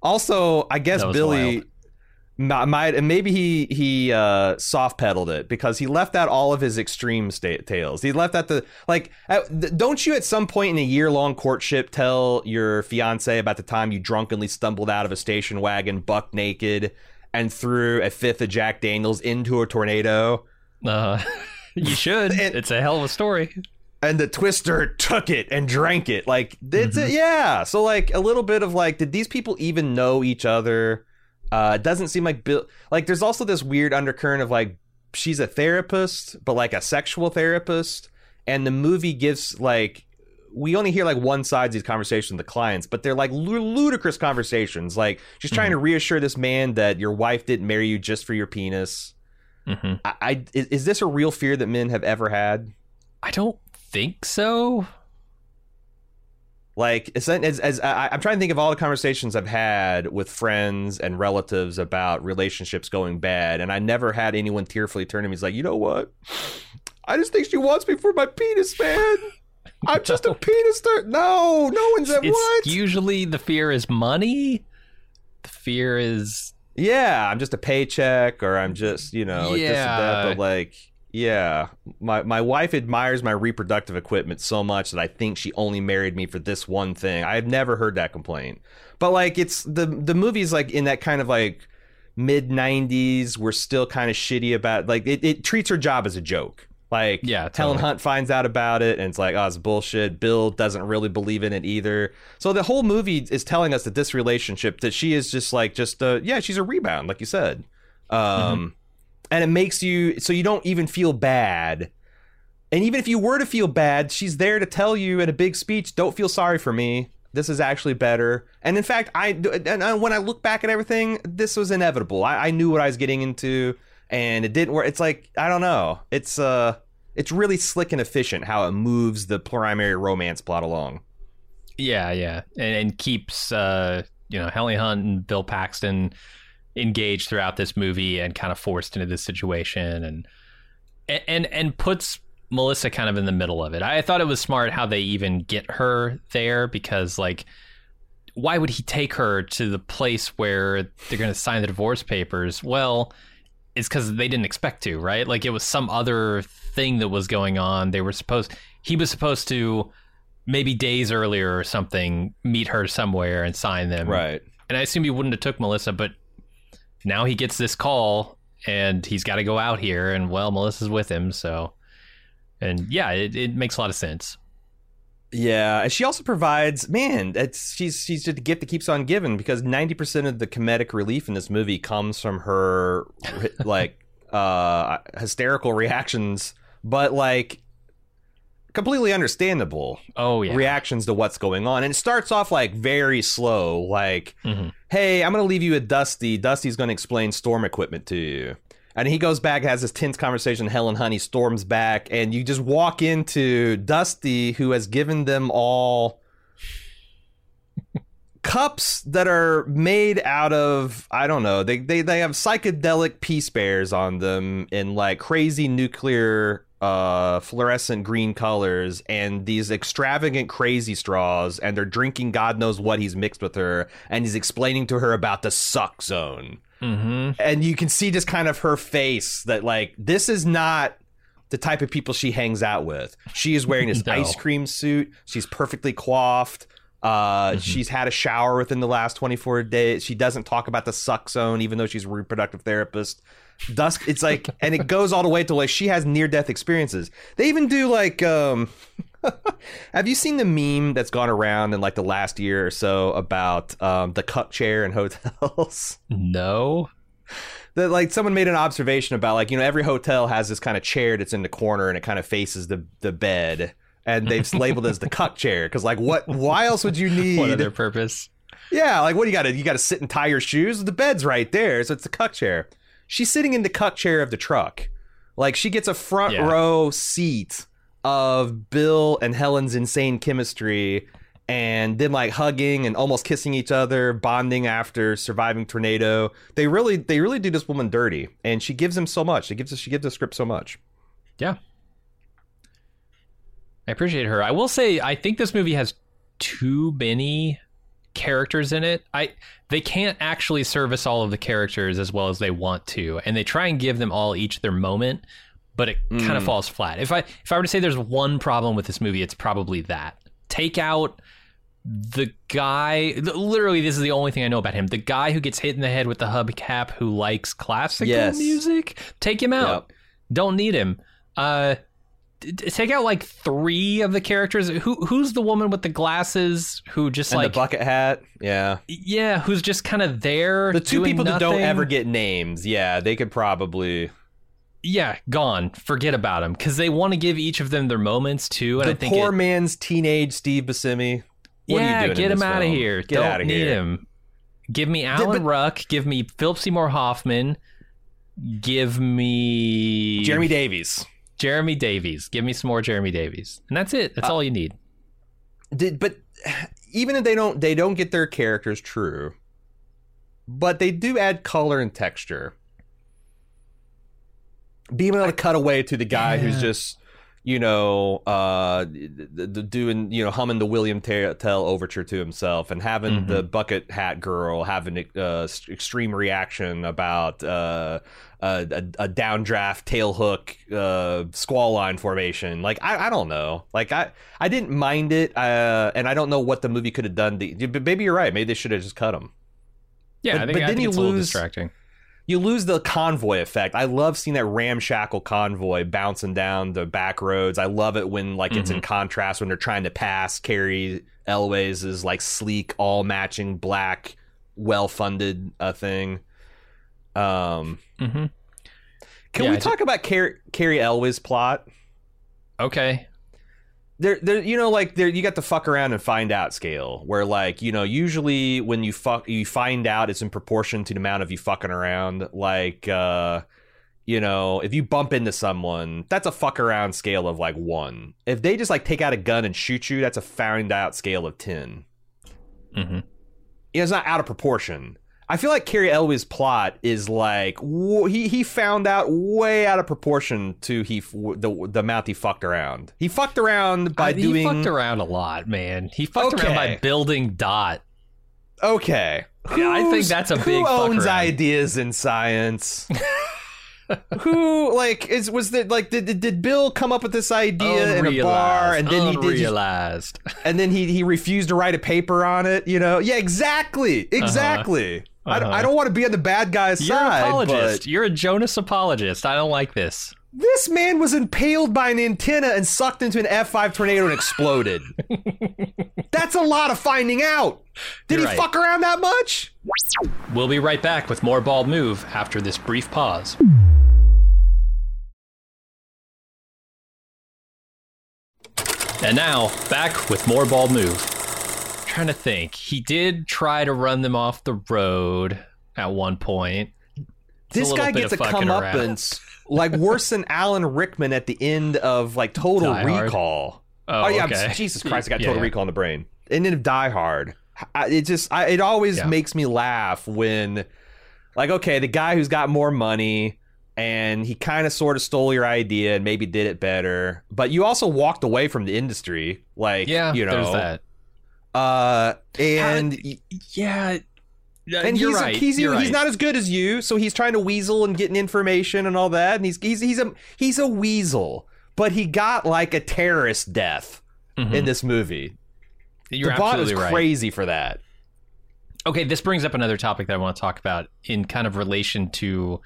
Also, I guess Billy might, maybe he soft pedaled it, because he left out all of his extreme tales. He left out don't you at some point in a year-long courtship tell your fiance about the time you drunkenly stumbled out of a station wagon buck naked and threw a fifth of Jack Daniels into a tornado? You should. It's a hell of a story. And the Twister took it and drank it. Like, it's yeah. So, like, a little bit of, like, did these people even know each other? It doesn't seem like Bill... Like, there's also this weird undercurrent of, like, she's a therapist, but, like, a sexual therapist. And the movie gives, like... We only hear, like, one side of these conversations with the clients, but they're, like, ludicrous conversations. Like, she's trying to reassure this man that your wife didn't marry you just for your penis. Is this a real fear that men have ever had? I don't... think so. Like, I'm trying to think of all the conversations I've had with friends and relatives about relationships going bad, and I never had anyone tearfully turn to me and be like, you know what, I just think she wants me for my penis, man. I'm just a penis no one's at what? Usually the fear is money. The fear is I'm just a paycheck, or I'm just, you know, like this and that, but like yeah, my wife admires my reproductive equipment so much that I think she only married me for this one thing. I've never heard that complaint. But like, it's the movie's like in that kind of like mid-90s. We're still kind of shitty about, like, it treats her job as a joke. Like, yeah, totally. Helen Hunt finds out about it and it's like, oh, it's bullshit. Bill doesn't really believe in it either. So the whole movie is telling us that this relationship, that she is just like, she's a rebound, like you said. And it makes you, so you don't even feel bad. And even if you were to feel bad, she's there to tell you in a big speech, don't feel sorry for me. This is actually better. And in fact, when I look back at everything, this was inevitable. I knew what I was getting into, and it didn't work. It's like, I don't know. It's really slick and efficient how it moves the primary romance plot along. Yeah, yeah. And keeps, you know, Helen Hunt and Bill Paxton engaged throughout this movie and kind of forced into this situation, and puts Melissa kind of in the middle of it. I thought it was smart how they even get her there, because like, why would he take her to the place where they're going to sign the divorce papers? Well, it's because they didn't expect to, right? Like, it was some other thing that was going on. He was supposed to, maybe days earlier or something, meet her somewhere and sign them. Right. And I assume he wouldn't have took Melissa, but now he gets this call and he's got to go out here, and well, Melissa's with him. So, and yeah, it makes a lot of sense. Yeah. And she also provides, man, she's just a gift that keeps on giving, because 90% of the comedic relief in this movie comes from her like hysterical reactions, but like completely understandable reactions to what's going on. And it starts off like very slow, like hey, I'm gonna leave you with Dusty's gonna explain storm equipment to you, And he goes back, has this tense conversation, Helen Hunt, he storms back, and you just walk into Dusty, who has given them all cups that are made out of, I don't know, they have psychedelic peace bears on them in like crazy nuclear fluorescent green colors and these extravagant crazy straws, and they're drinking God knows what he's mixed with her, and he's explaining to her about the suck zone. Mm-hmm. And you can see just kind of her face that like, this is not the type of people she hangs out with. She is wearing this ice cream suit. She's perfectly coiffed. She's had a shower within the last 24 days. She doesn't talk about the suck zone, even though she's a reproductive therapist. Dust, it's like, and it goes all the way to like she has near-death experiences. They even do like have you seen the meme that's gone around in like the last year or so about the cup chair in hotels? No. That like someone made an observation about like, you know, every hotel has this kind of chair that's in the corner and it kind of faces the bed, and they've labeled it as the cup chair because like what, why else would you need? What other purpose? Yeah, like what do you gotta, you gotta sit and tie your shoes? The bed's right there, so it's the cup chair. She's sitting in the cuck chair of the truck. Like, she gets a front row seat of Bill and Helen's insane chemistry and them, like, hugging and almost kissing each other, bonding after surviving tornado. They really do this woman dirty, and she gives him so much. She gives the script so much. Yeah. I appreciate her. I will say, I think this movie has too many characters in it. They can't actually service all of the characters as well as they want to, and they try and give them all each their moment, but it kind of falls flat. If I were to say there's one problem with this movie, it's probably that. Take out the guy, literally this is the only thing I know about him, the guy who gets hit in the head with the hubcap who likes classical music. Take him out. Yep. Don't need him. Take out like three of the characters. Who's the woman with the glasses who just and like the bucket hat? Yeah, who's just kind of there. The two people that don't ever get names. Yeah, they could probably. Yeah, gone. Forget about them because they want to give each of them their moments too. And the man's teenage Steve Buscemi. What are you doing? Get him out of here. Get out of here. Don't need him. Give me Alan Ruck. Give me Philip Seymour Hoffman. Give me Jeremy Davies. Jeremy Davies. Give me some more Jeremy Davies. And that's it. That's all you need. But even if they don't get their characters true, but they do add color and texture. Being able to cut away to the guy who's just, you know, doing, you know, humming the William Tell overture to himself, and having the bucket hat girl have an extreme reaction about a downdraft tail hook squall line formation. Like, I don't know. Like, I didn't mind it, and I don't know what the movie could have done. But maybe you're right. Maybe they should have just cut him. Yeah, I think it's a little distracting. You lose the convoy effect. I love seeing that ramshackle convoy bouncing down the back roads. I love it when like it's in contrast when they're trying to pass Cary Elwes' like sleek, all matching black, well-funded thing. Can we talk about Cary Elwes' plot? Okay. There, you know, like there, you got the fuck around and find out scale where, like, you know, usually when you find out, it's in proportion to the amount of you fucking around. Like, you know, if you bump into someone, that's a fuck around scale of like 1. If they just like take out a gun and shoot you, that's a find out scale of 10. You know, it's not out of proportion. I feel like Cary Elwes' plot is like he found out way out of proportion to the amount he fucked around. He fucked around by doing. He fucked around a lot, man. He fucked around by building Dot. Okay, yeah, I think that's a big. Who owns ideas in science? Who like is was that like did Bill come up with this idea in a bar and then he refused to write a paper on it? You know, yeah, exactly. I don't want to be on the bad guy's side. You're an apologist. You're a Jonas apologist. I don't like this. This man was impaled by an antenna and sucked into an F5 tornado and exploded. That's a lot of finding out. Did he fuck around that much? We'll be right back with more Bald Move after this brief pause. And now, back with more Bald Move. I'm trying to think. He did try to run them off the road at one point. This guy gets a comeuppance like worse than Alan Rickman at the end of like Total Recall. Oh yeah, okay. Jesus Christ! I got Total Recall in the brain. And then Die Hard. It always makes me laugh when, like, okay, the guy who's got more money and he kind of sort of stole your idea and maybe did it better, but you also walked away from the industry, like, you know, there's that. And you're he's not as good as you, so he's trying to weasel and getting information and all that, and he's a weasel, but he got like a terrorist death in this movie. You're absolutely right. Crazy for that. Okay, this brings up another topic that I want to talk about in kind of relation to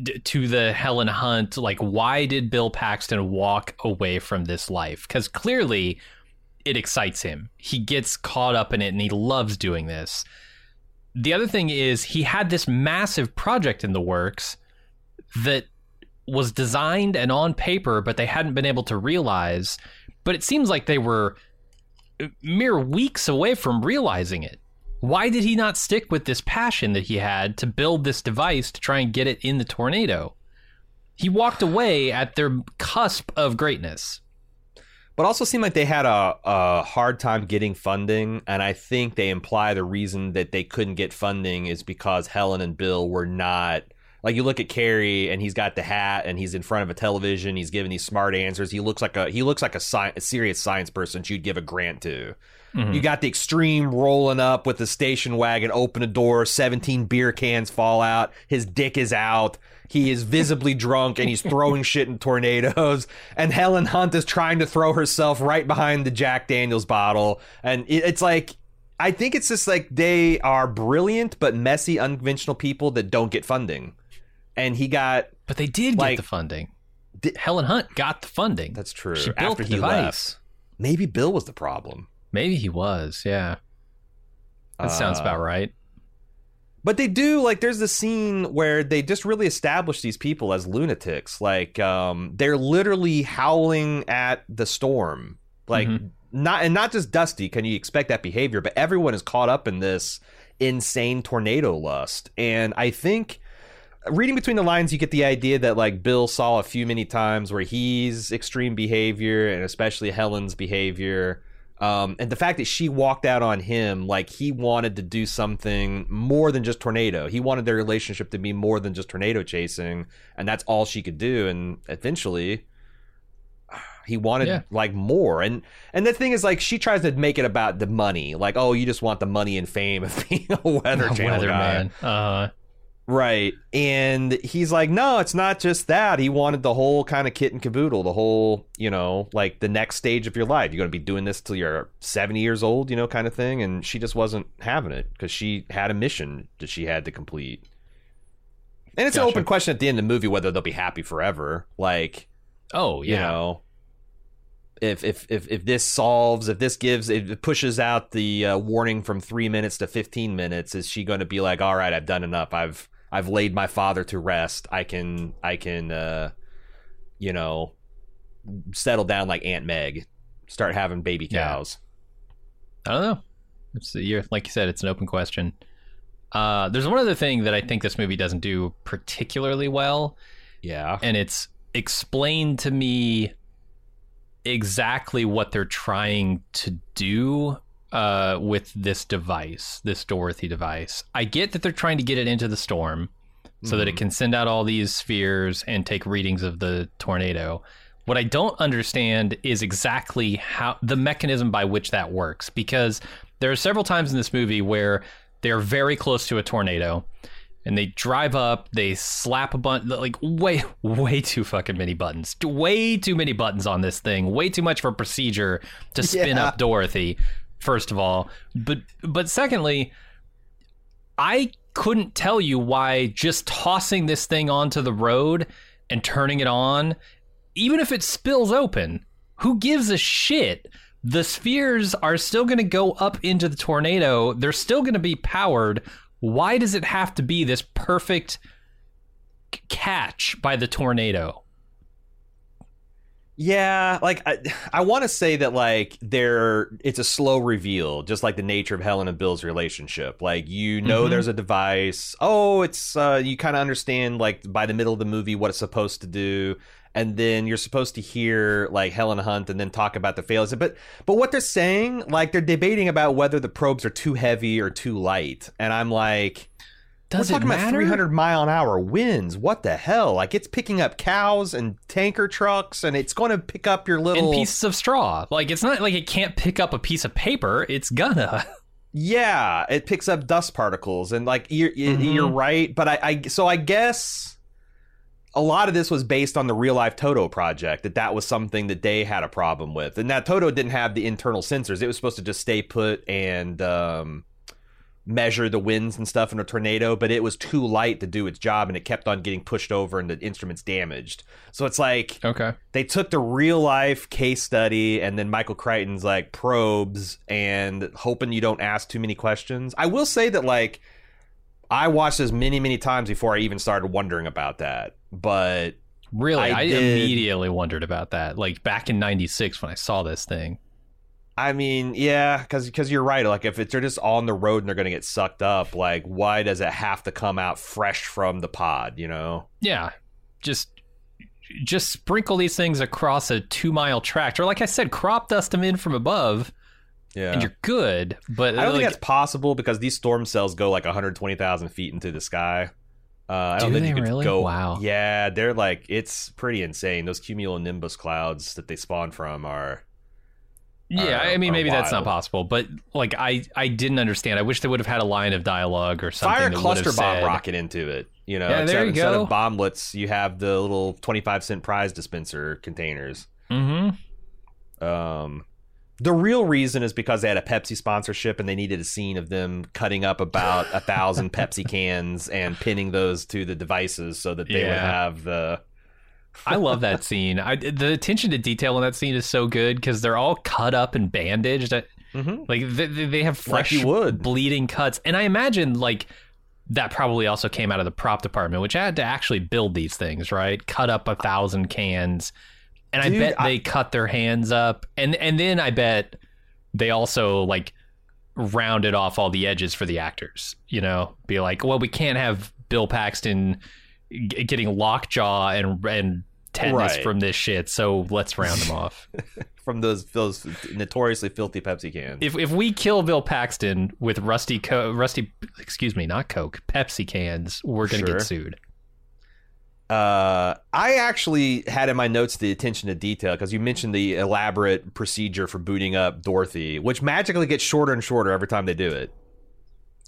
the Helen Hunt. Like, why did Bill Paxton walk away from this life? Because clearly it excites him. He gets caught up in it and he loves doing this. The other thing is he had this massive project in the works that was designed and on paper, but they hadn't been able to realize. But it seems like they were mere weeks away from realizing it. Why did he not stick with this passion that he had to build this device to try and get it in the tornado? He walked away at their cusp of greatness. But also seemed like they had a hard time getting funding, and I think they imply the reason that they couldn't get funding is because Helen and Bill were not... Like, you look at Cary, and he's got the hat, and he's in front of a television. He's giving these smart answers. He looks like a serious science person you'd give a grant to. Mm-hmm. You got the extreme rolling up with the station wagon, open a door, 17 beer cans fall out. His dick is out. He is visibly drunk, and he's throwing shit in tornadoes. And Helen Hunt is trying to throw herself right behind the Jack Daniels bottle. And it's like... I think it's just like they are brilliant but messy, unconventional people that don't get funding. And he got... But they did get the funding. Helen Hunt got the funding. That's true. She built the device. Left. Maybe Bill was the problem. Maybe he was, yeah. That sounds about right. But they do, like, there's this scene where they just really establish these people as lunatics. Like, they're literally howling at the storm. Like... Mm-hmm. Not just Dusty, can you expect that behavior, but everyone is caught up in this insane tornado lust. And I think reading between the lines, you get the idea that like Bill saw many times where he's extreme behavior and especially Helen's behavior. And the fact that she walked out on him, like he wanted to do something more than just tornado. He wanted their relationship to be more than just tornado chasing. And that's all she could do. And eventually... He wanted like more. And the thing is, like, she tries to make it about the money. Like, oh, you just want the money and fame of being a weather channel guy. Right. And he's like, no, it's not just that. He wanted the whole kind of kit and caboodle, the whole, you know, like the next stage of your life. You're going to be doing this till you're 70 years old, you know, kind of thing. And she just wasn't having it because she had a mission that she had to complete. And it's an open question at the end of the movie whether they'll be happy forever. Like, oh, yeah. You know, if this solves, if it pushes out the warning from 3 minutes to 15 minutes, is she going to be like, all right, I've done enough. I've laid my father to rest. I can, you know, settle down like Aunt Meg, start having baby cows. Yeah. I don't know. Like you said, it's an open question. There's one other thing that I think this movie doesn't do particularly well. Yeah. And it's explained to me exactly what they're trying to do with this device, this Dorothy device. I get that they're trying to get it into the storm so that it can send out all these spheres and take readings of the tornado. What I don't understand is exactly how the mechanism by which that works, because there are several times in this movie where they're very close to a tornado and they drive up, they slap a button, like way too fucking many buttons. Way too many buttons on this thing. Way too much for procedure to spin up Dorothy, first of all. But secondly, I couldn't tell you why just tossing this thing onto the road and turning it on, even if it spills open, who gives a shit? The spheres are still going to go up into the tornado. They're still going to be powered. Why does it have to be this perfect catch by the tornado? Yeah, like I want to say that like it's a slow reveal, just like the nature of Helen and Bill's relationship. Like, you know, there's a device. Oh, it's you kind of understand like by the middle of the movie what it's supposed to do, and then you're supposed to hear like Helen Hunt and then talk about the failures. But what they're saying, like they're debating about whether the probes are too heavy or too light, and I'm like, does it matter? We're talking about 300 mile an hour winds. What the hell? Like, it's picking up cows and tanker trucks, and it's going to pick up your little... and pieces of straw. Like, it's not like it can't pick up a piece of paper. It's gonna. Yeah, it picks up dust particles, and like, you're right. But I guess a lot of this was based on the real life Toto project, that was something that they had a problem with. And that Toto didn't have the internal sensors. It was supposed to just stay put and... measure the winds and stuff in a tornado, but it was too light to do its job, and it kept on getting pushed over and the instruments damaged. So it's like, okay, they took the real life case study, and then Michael Crichton's like probes and hoping you don't ask too many questions. I will say that like I watched this many, many times before I even started wondering about that, but really I immediately wondered about that, like back in 96 when I saw this thing. I mean, yeah, because you're right. Like, if they're just on the road and they're going to get sucked up, like, why does it have to come out fresh from the pod, you know? Yeah, just sprinkle these things across a 2-mile tract. Or like I said, crop dust them in from above, yeah, and you're good. But I don't think that's possible because these storm cells go like 120,000 feet into the sky. I don't think you could really go. Wow. Yeah, they're like, it's pretty insane. Those cumulonimbus clouds that they spawn from are... yeah, I mean, maybe that's not possible, but like I didn't understand. I wish they would have had a line of dialogue or something. Fire a cluster bomb rocket into it, you know. Yeah, there you go. Instead of bomblets, you have the little 25-cent prize dispenser containers. Mm-hmm. The real reason is because they had a Pepsi sponsorship and they needed a scene of them cutting up about 1,000 Pepsi cans and pinning those to the devices so that they would have the... I love that scene. The attention to detail in that scene is so good because they're all cut up and bandaged. Like they have fresh bleeding cuts. And I imagine like that probably also came out of the prop department, which had to actually build these things, right? Cut up 1,000 cans. And dude, I bet they cut their hands up. And then I bet they also like rounded off all the edges for the actors, you know, be like, well, we can't have Bill Paxton getting lockjaw and tetanus from this shit, so let's round them off from those notoriously filthy Pepsi cans. If we kill Bill Paxton with Pepsi cans, we're gonna get sued. I actually had in my notes the attention to detail because you mentioned the elaborate procedure for booting up Dorothy, which magically gets shorter and shorter every time they do it.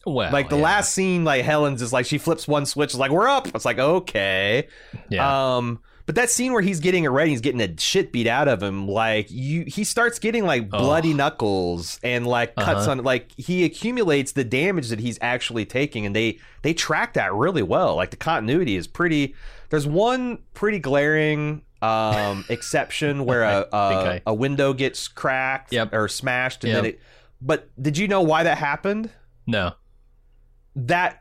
Well, like the last scene, like Helen's is like she flips one switch, is like we're up. It's like okay, yeah. But that scene where he's getting it ready, he's getting the shit beat out of him. Like he starts getting like bloody knuckles and like cuts on. Like he accumulates the damage that he's actually taking, and they track that really well. Like the continuity is pretty. There's one pretty glaring exception where a window gets cracked or smashed, and then it. But did you know why that happened? No. That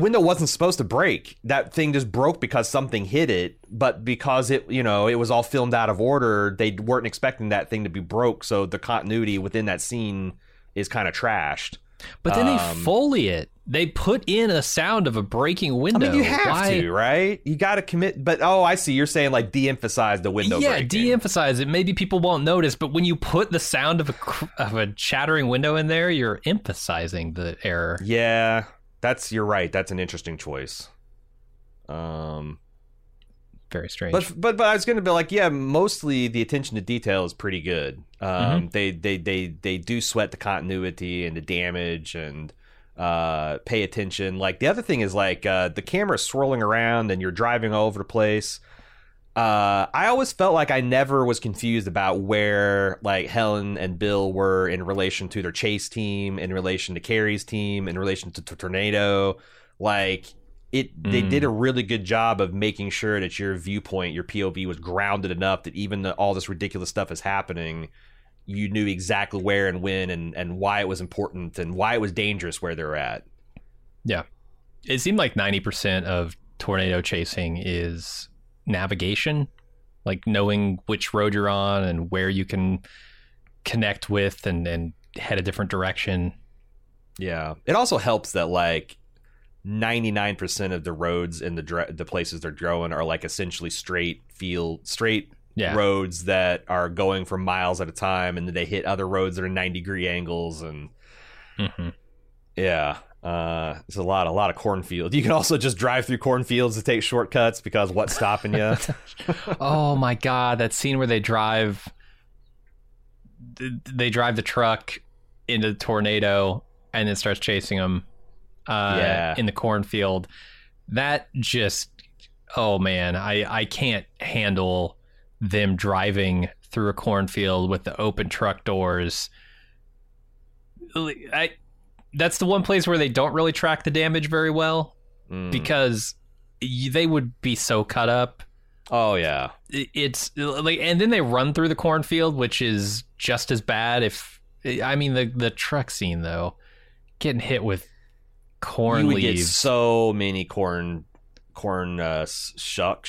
window wasn't supposed to break. That thing just broke because something hit it, but because it, you know, it was all filmed out of order, they weren't expecting that thing to be broke, so the continuity within that scene is kind of trashed. But then they Foley it. They put in a sound of a breaking window. I mean, you have to, right? You got to commit. But, oh, I see. You're saying, like, de-emphasize the window breaking. De-emphasize it. Maybe people won't notice. But when you put the sound of a shattering window in there, you're emphasizing the error. Yeah, you're right. That's an interesting choice. Very strange. But I was going to be like, yeah, mostly the attention to detail is pretty good. They do sweat the continuity and the damage and pay attention. Like the other thing is like the camera's swirling around and you're driving all over the place. I always felt like I never was confused about where like Helen and Bill were in relation to their chase team, in relation to Carrie's team, in relation to Tornado. Like they did a really good job of making sure that your viewpoint, your POV was grounded enough that even though all this ridiculous stuff is happening, you knew exactly where and when and why it was important and why it was dangerous where they're at. Yeah. It seemed like 90% of tornado chasing is navigation. like knowing which road you're on and where you can connect with and head a different direction. Yeah. It also helps that like 99% of the roads in the places they're going are like essentially straight roads that are going for miles at a time, and then they hit other roads that are 90-degree angles and it's a lot of cornfields. You can also just drive through cornfields to take shortcuts because what's stopping you? Oh my god, that scene where they drive the truck into the tornado and it starts chasing them in the cornfield. That just, oh man, I can't handle them driving through a cornfield with the open truck doors. That's the one place where they don't really track the damage very well because they would be so cut up. Oh yeah. It's like, and then they run through the cornfield, which is just as bad. The truck scene though, getting hit with corn leaves. You would get so many corn shuck.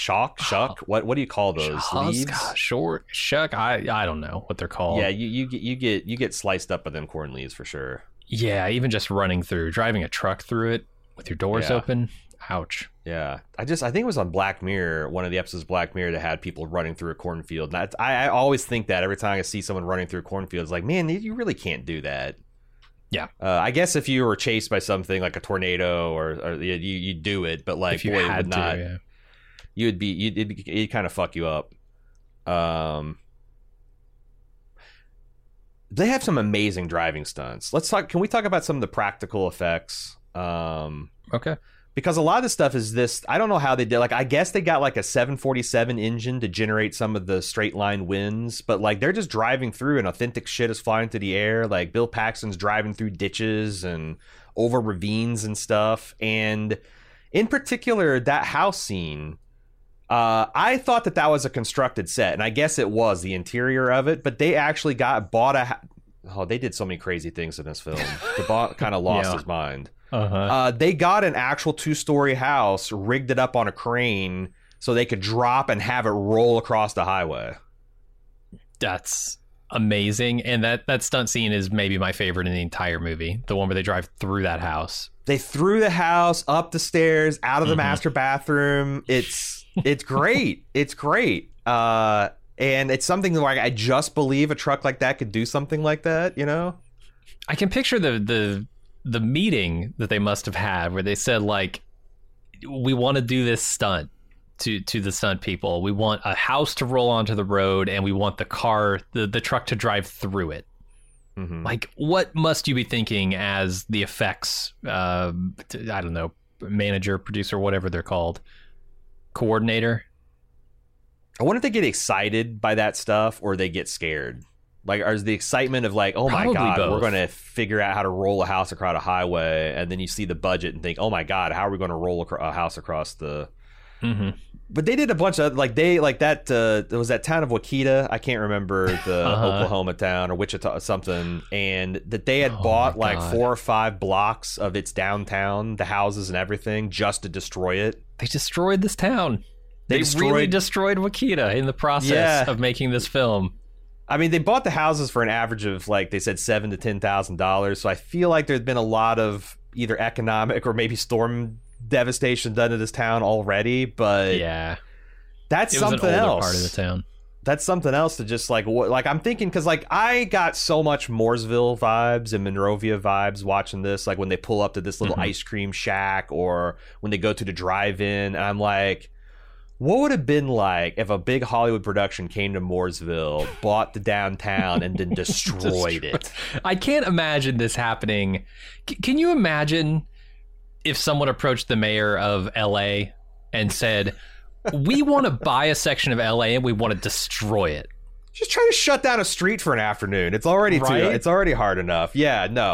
What do you call those? Leaves? Short shuck. I don't know what they're called. Yeah, you get sliced up by them corn leaves for sure. Yeah, even just running through, driving a truck through it with your doors open. Ouch. Yeah, I think it was on Black Mirror, one of the episodes of Black Mirror, that had people running through a cornfield. And I always think that every time I see someone running through a cornfield, it's like, man, you really can't do that. Yeah, I guess if you were chased by something like a tornado or you do it, but like if you it'd kind of fuck you up. They have some amazing driving stunts. Can we talk about some of the practical effects? Okay, because a lot of this stuff is this. I don't know how they did. Like I guess they got like a 747 engine to generate some of the straight line winds, but like they're just driving through and authentic shit is flying through the air. Like Bill Paxton's driving through ditches and over ravines and stuff. And in particular, that house scene. I thought that was a constructed set, and I guess it was the interior of it, but they actually bought a... Oh, they did so many crazy things in this film. The bot kind of lost his mind. Uh-huh. They got an actual 2-story house, rigged it up on a crane so they could drop and have it roll across the highway. That's amazing. And that stunt scene is maybe my favorite in the entire movie. The one where they drive through that house. They threw the house up the stairs, out of the master bathroom. It's great. It's great. And it's something like I just believe a truck like that could do something like that, you know? I can picture the meeting that they must have had where they said, like, we want to do this stunt to the stunt people. We want a house to roll onto the road, and we want the truck to drive through it. Mm-hmm. Like, what must you be thinking as the effects, I don't know, manager, producer, whatever they're called? Coordinator. I wonder if they get excited by that stuff or they get scared. Like, is the excitement of like, oh my god, both. We're going to figure out how to roll a house across a highway, and then you see the budget and think, oh my god, how are we going to roll a house across the? Mm-hmm. But they did a bunch of that. It was that town of Wakita. I can't remember the Oklahoma town or Wichita something, and that they had bought like 4 or 5 blocks of its downtown, the houses and everything, just to destroy it. They destroyed this town. They really destroyed Wakita in the process of making this film. I mean, they bought the houses for an average of, like they said, $7,000 to $10,000. So I feel like there's been a lot of either economic or maybe storm devastation done to this town already. But yeah, that's something else. Part of the town. That's something else to just like I'm thinking, because like I got so much Mooresville vibes and Monrovia vibes watching this, like when they pull up to this little ice cream shack or when they go to the drive-in, and I'm like, what would it have been like if a big Hollywood production came to Mooresville, bought the downtown, and then destroyed it? I can't imagine this happening. Can you imagine if someone approached the mayor of LA and said, we want to buy a section of LA and we want to destroy it? Just try to shut down a street for an afternoon. It's already it's already hard enough. Yeah, no.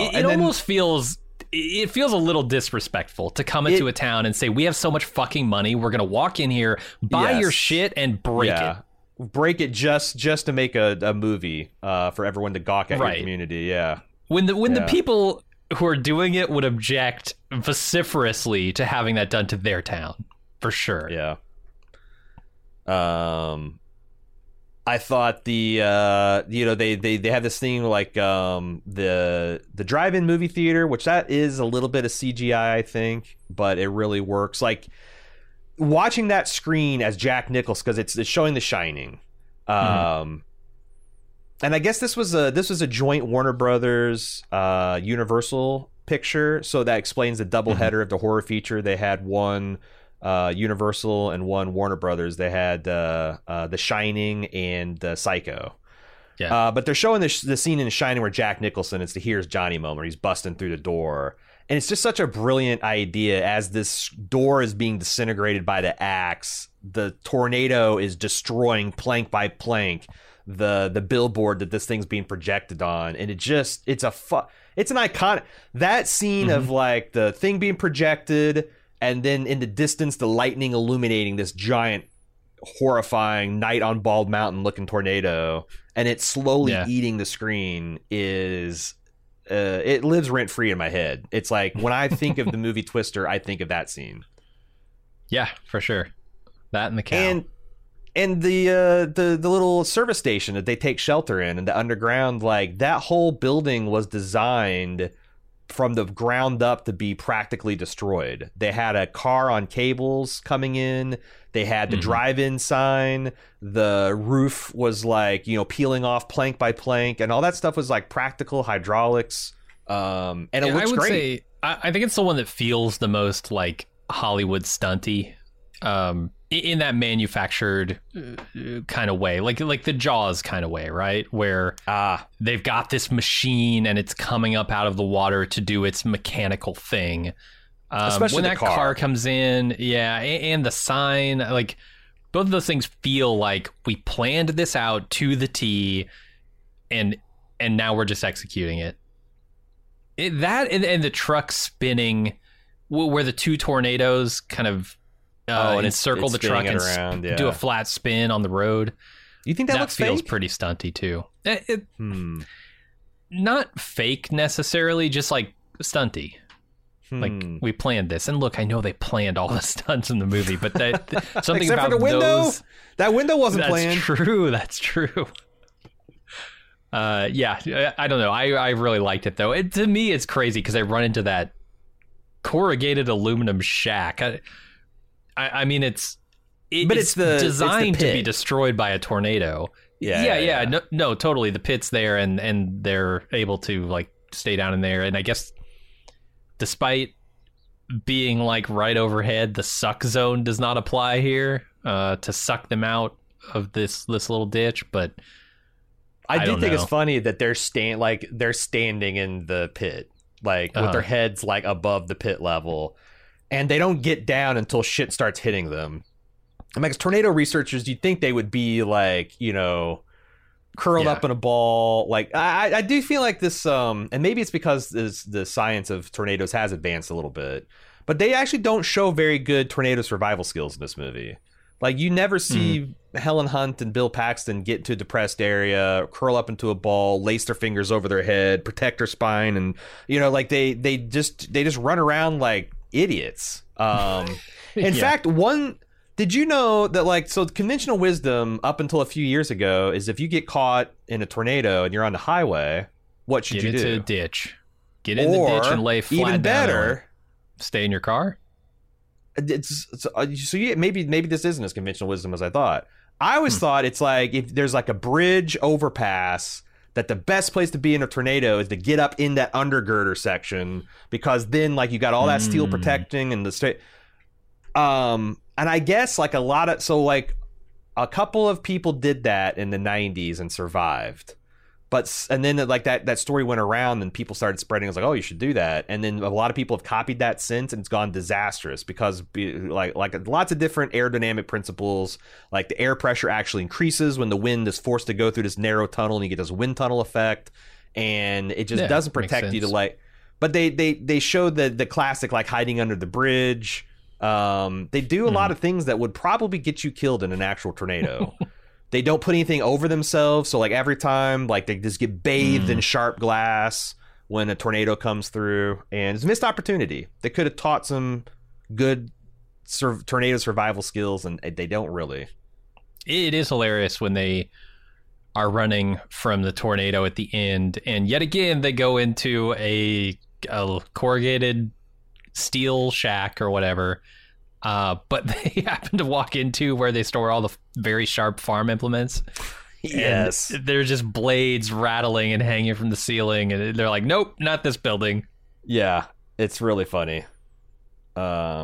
It feels a little disrespectful to come into a town and say, we have so much fucking money, we're going to walk in here, buy your shit, and break it. Break it just to make a movie for everyone to gawk at your community. Yeah. When the people who are doing it would object vociferously to having that done to their town, for sure. Yeah. I thought the they have this thing like the drive-in movie theater, which that is a little bit of CGI, I think, but it really works. Like watching that screen as Jack Nicholson, because it's showing The Shining. And I guess this was a joint Warner Brothers Universal picture, so that explains the double header of the horror feature. They had one Universal and one Warner Brothers. They had The Shining and Psycho. Yeah. But they're showing the scene in The Shining where Jack Nicholson, it's the Here's Johnny moment. He's busting through the door. And it's just such a brilliant idea. As this door is being disintegrated by the axe, the tornado is destroying plank by plank the billboard that this thing's being projected on. And it just, it's an iconic, that scene of like the thing being projected, and then in the distance, the lightning illuminating this giant, horrifying night on Bald Mountain looking tornado, and it's slowly eating the screen is, it lives rent free in my head. It's like when I think of the movie Twister, I think of that scene. Yeah, for sure. That and the cow. And the little service station that they take shelter in, and the underground, like that whole building was designed from the ground up to be practically destroyed. They had a car on cables coming in. They had the drive-in sign. The roof was like, peeling off plank by plank, and all that stuff was like practical hydraulics. And it looks great. I think it's the one that feels the most like Hollywood stunty, in that manufactured kind of way, like the Jaws kind of way, right? Where they've got this machine and it's coming up out of the water to do its mechanical thing. Especially when that car comes in, and the sign, like both of those things feel like we planned this out to the T, and now we're just executing it. And the truck spinning, where the two tornadoes kind of. And encircle the truck and around, do a flat spin on the road. You think that looks feels fake? Pretty stunty too. Not fake necessarily, just like stunty. Like we planned this, and look, I know they planned all the stunts in the movie, but that something about the window. That window wasn't planned. That's true. I don't know. I really liked it though. To me, it's crazy because I run into that corrugated aluminum shack. I mean, it's designed to be destroyed by a tornado. Yeah. No, totally. The pit's there, and they're able to like stay down in there. And I guess, despite being like right overhead, the suck zone does not apply here to suck them out of this little ditch. But I do think it's funny that they're standing in the pit, like with their heads like above the pit level. And they don't get down until shit starts hitting them. I mean, as tornado researchers, you'd think they would be like, curled up in a ball. Like I do feel like this, and maybe it's because the science of tornadoes has advanced a little bit, but they actually don't show very good tornado survival skills in this movie. Like you never see Helen Hunt and Bill Paxton get into a depressed area, curl up into a ball, lace their fingers over their head, protect their spine, and like they just run around like idiots. In fact, did you know that conventional wisdom up until a few years ago is if you get caught in a tornado and you're on the highway, what should you do? Get into a ditch. Get in the ditch and lay flat down. Even better, stay in your car. Maybe this isn't as conventional wisdom as I thought. I always thought it's like if there's like a bridge overpass, that the best place to be in a tornado is to get up in that undergirder section, because then like you got all that steel protecting and the straight. And I guess like a couple of people did that in the 90s and survived, and then like that story went around and people started spreading. It was like, oh, you should do that. And then a lot of people have copied that since, and it's gone disastrous because like lots of different aerodynamic principles, like the air pressure actually increases when the wind is forced to go through this narrow tunnel, and you get this wind tunnel effect, and it just doesn't protect you to like, but they showed the classic, like hiding under the bridge. They do a lot of things that would probably get you killed in an actual tornado. They don't put anything over themselves, so like every time, like they just get bathed in sharp glass when a tornado comes through, and it's a missed opportunity. They could have taught some good tornado survival skills, and they don't really. It is hilarious when they are running from the tornado at the end. And yet again, they go into a corrugated steel shack or whatever. But they happen to walk into where they store all the very sharp farm implements. Yes. And there's just blades rattling and hanging from the ceiling. And they're like, nope, not this building. Yeah, it's really funny. Man,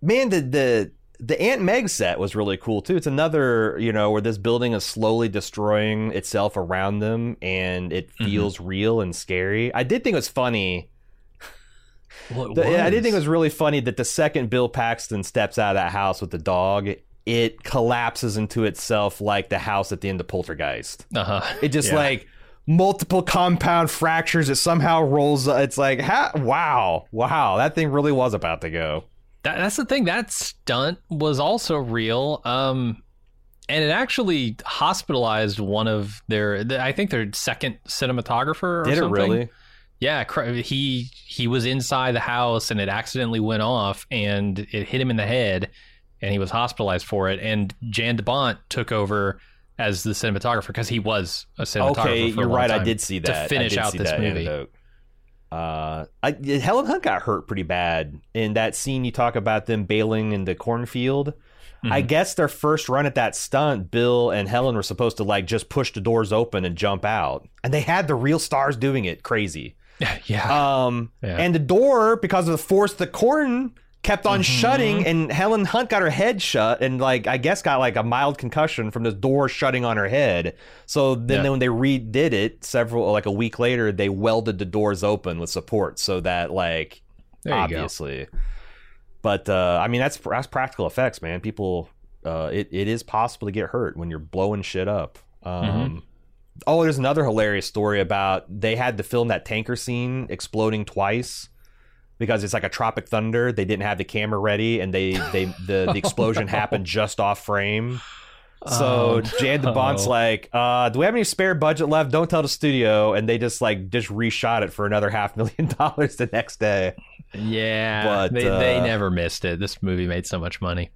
the Aunt Meg set was really cool, too. It's another, you know, where this building is slowly destroying itself around them, and it feels real and scary. I did think it was funny. Well, I did think it was really funny that the second Bill Paxton steps out of that house with the dog, it collapses into itself like the house at the end of Poltergeist. It just like multiple compound fractures. It somehow rolls. It's like, wow, that thing really was about to go. That's the thing. That stunt was also real. And it actually hospitalized one of their, I think their second cinematographer or something. Did it really? Yeah. He was inside the house and it accidentally went off and it hit him in the head and he was hospitalized for it. And Jan de Bont took over as the cinematographer because he was a cinematographer. Okay, you're right. I did see that. To finish out this movie. Helen Hunt got hurt pretty bad in that scene. You talk about them bailing in the cornfield. I guess their first run at that stunt, Bill and Helen were supposed to like just push the doors open and jump out, and they had the real stars doing it. Crazy. And the door, because of the force, the corn kept on shutting, and Helen Hunt got her head shut, and like I guess got like a mild concussion from the door shutting on her head. So then when they redid it a week later, they welded the doors open with support so that like obviously. Go. But I mean that's practical effects, man. People, it is possible to get hurt when you're blowing shit up. Oh, there's another hilarious story about they had to film that tanker scene exploding twice. Because it's like a Tropic Thunder, they didn't have the camera ready, and the explosion happened just off frame. So Jan de Bont's like, do we have any spare budget left? Don't tell the studio, and they just reshot it for another $500,000 the next day. Yeah, but they never missed it. This movie made so much money.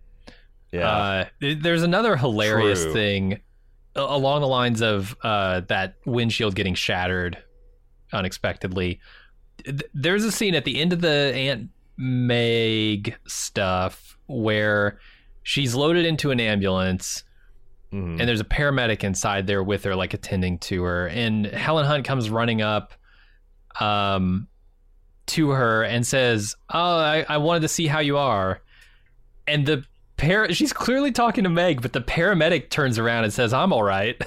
Yeah, there's another hilarious thing along the lines of that windshield getting shattered unexpectedly. There's a scene at the end of the Aunt Meg stuff where she's loaded into an ambulance and there's a paramedic inside there with her, like attending to her. And Helen Hunt comes running up to her and says, "Oh, I wanted to see how you are." And she's clearly talking to Meg, but the paramedic turns around and says, "I'm all right,"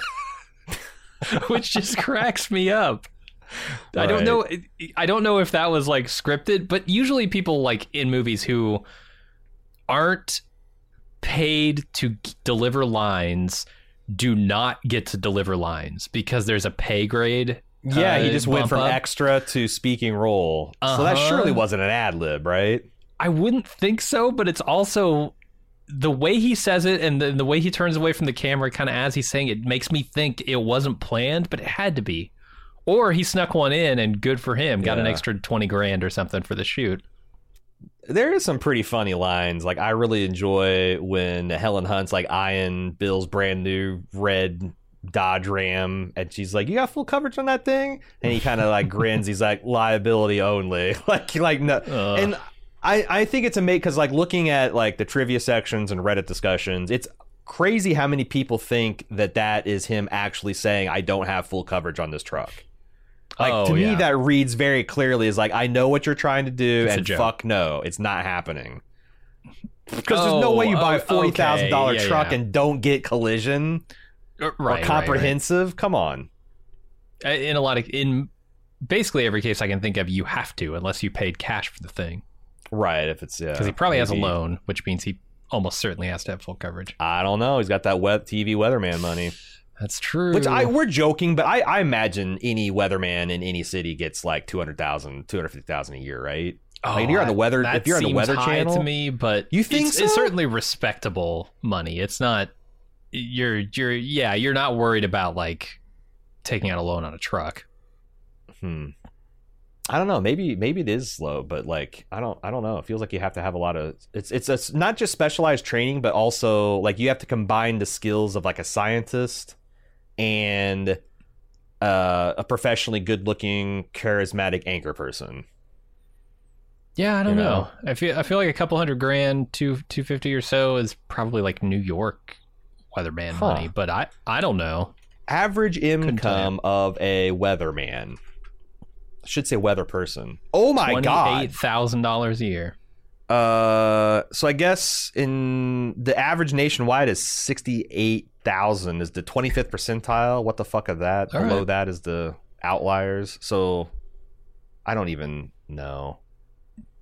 which just cracks me up. I don't know if that was like scripted, but usually people like in movies who aren't paid to deliver lines do not get to deliver lines because there's a pay grade. Yeah, he just went from extra to speaking role. So that surely wasn't an ad lib, right? I wouldn't think so, but it's also the way he says it and the way he turns away from the camera kind of as he's saying it makes me think it wasn't planned, but it had to be. Or he snuck one in and good for him, got an extra $20,000 or something for the shoot. There is some pretty funny lines. Like I really enjoy when Helen Hunt's like eyeing Bill's brand new red Dodge Ram and she's like, "You got full coverage on that thing?" And he kind of like grins. He's like, "Liability only." like no. And I think it's amazing because like looking at like the trivia sections and Reddit discussions, it's crazy how many people think that is him actually saying, "I don't have full coverage on this truck." Like, to me, that reads very clearly as like, I know what you're trying to do, it's and fuck no, it's not happening. Because there's no way you buy a $40,000 truck and don't get collision or comprehensive. Right. Come on. In basically every case I can think of, you have to, unless you paid cash for the thing. Right, if it's... Because he probably has a loan, which means he almost certainly has to have full coverage. I don't know. He's got that TV weatherman money. That's true. Which we're joking, but I imagine any weatherman in any city gets like $200,000, $250,000 a year, right? Oh, like if you're on the Weather Channel to me, but you think it's certainly respectable money. It's not you're not worried about like taking out a loan on a truck. I don't know. Maybe it is slow, but like I don't know. It feels like you have to have a lot of it's not just specialized training, but also like you have to combine the skills of like a scientist and a professionally good-looking, charismatic anchor person. Yeah, I don't know. I feel like $200,000, $250 or so is probably like New York weatherman money, but I don't know. Average income of a weatherman. I should say weather person. Oh my God. $28,000 a year. So I guess in the average nationwide is 68,000 is the 25th percentile. What the fuck of that? All below that is the outliers. So I don't even know.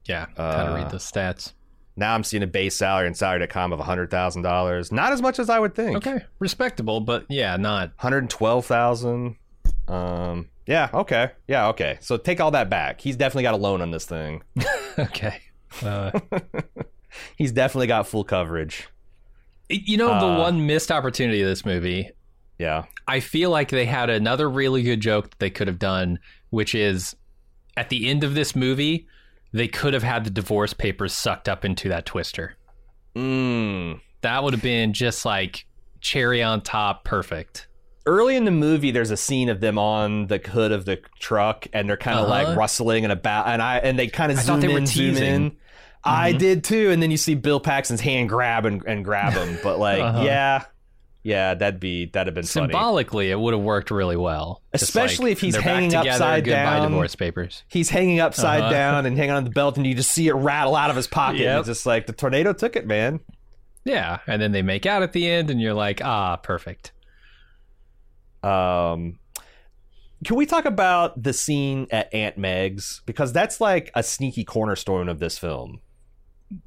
Yeah, gotta read the stats. Now I'm seeing a base salary in salary.com of $100,000. Not as much as I would think. Okay, respectable, but yeah, not. 112,000. Yeah, okay. Yeah, okay. So take all that back. He's definitely got a loan on this thing. Okay. He's definitely got full coverage. You know, the one missed opportunity of this movie. Yeah. I feel like they had another really good joke that they could have done, which is at the end of this movie, they could have had the divorce papers sucked up into that twister. That would have been just like cherry on top. Perfect. Early in the movie, there's a scene of them on the hood of the truck and they're kind of like rustling and about, and they kind of zoom in, zoom in. Mm-hmm. I did too. And then you see Bill Paxton's hand grab and grab him. But like, yeah, that'd have been symbolically funny. It would have worked really well, especially if he's hanging upside down. Divorce papers. He's hanging upside down and hanging on the belt, and you just see it rattle out of his pocket. Yep. And it's just like the tornado took it, man. Yeah, and then they make out at the end, and you're like, ah, perfect. Can we talk about the scene at Aunt Meg's, because that's like a sneaky cornerstone of this film?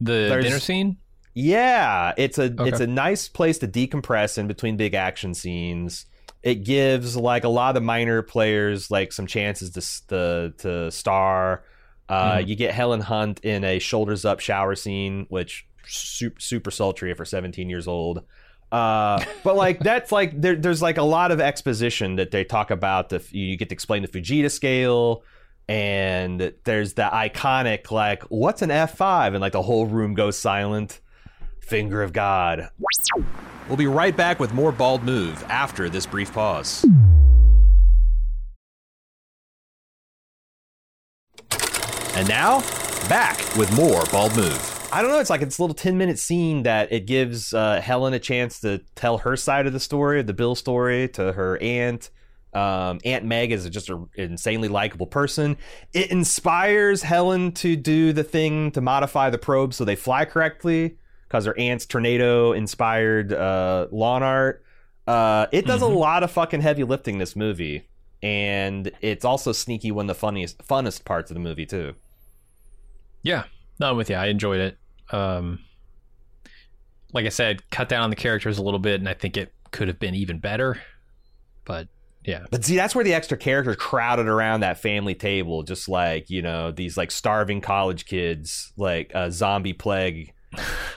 There's dinner scene. Yeah, it's a nice place to decompress in between big action scenes. It gives like a lot of the minor players like some chances to star. You get Helen Hunt in a shoulders up shower scene, which super sultry for 17 years old. But like that's like there's like a lot of exposition that they talk about. You get to explain the Fujita scale. And there's that iconic like, what's an F5? And like the whole room goes silent. Finger of God. We'll be right back with more Bald Move after this brief pause. And now, back with more Bald Move. I don't know, it's like this little 10-minute scene that it gives Helen a chance to tell her side of the story, the Bill story, to her aunt. Aunt Meg is just an insanely likable person. It inspires Helen to do the thing to modify the probe so they fly correctly, because her aunt's tornado-inspired lawn art. It does a lot of fucking heavy lifting, this movie. And it's also sneaky one of the funnest parts of the movie, too. Yeah, no, I'm with you. I enjoyed it. Like I said, cut down on the characters a little bit, and I think it could have been even better. But see, that's where the extra characters crowded around that family table, just like, you know, these like starving college kids, like zombie plague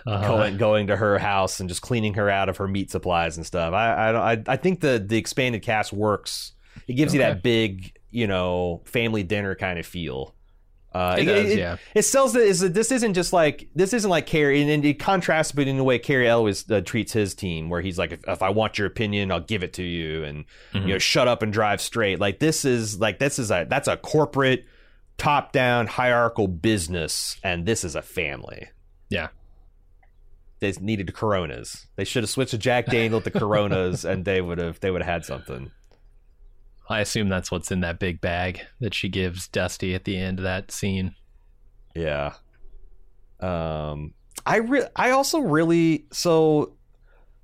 going to her house and just cleaning her out of her meat supplies and stuff. I think the expanded cast works. It gives you that big, you know, family dinner kind of feel. It sells that this isn't like Cary, and it contrasts between the way Cary Elwes treats his team, where he's like, if I want your opinion, I'll give it to you, and you know, shut up and drive straight. Like that's a corporate, top down hierarchical business, and this is a family. Yeah, they needed Coronas. They should have switched to Jack Daniel to Coronas, and they would have had something. I assume that's what's in that big bag that she gives Dusty at the end of that scene. Yeah. So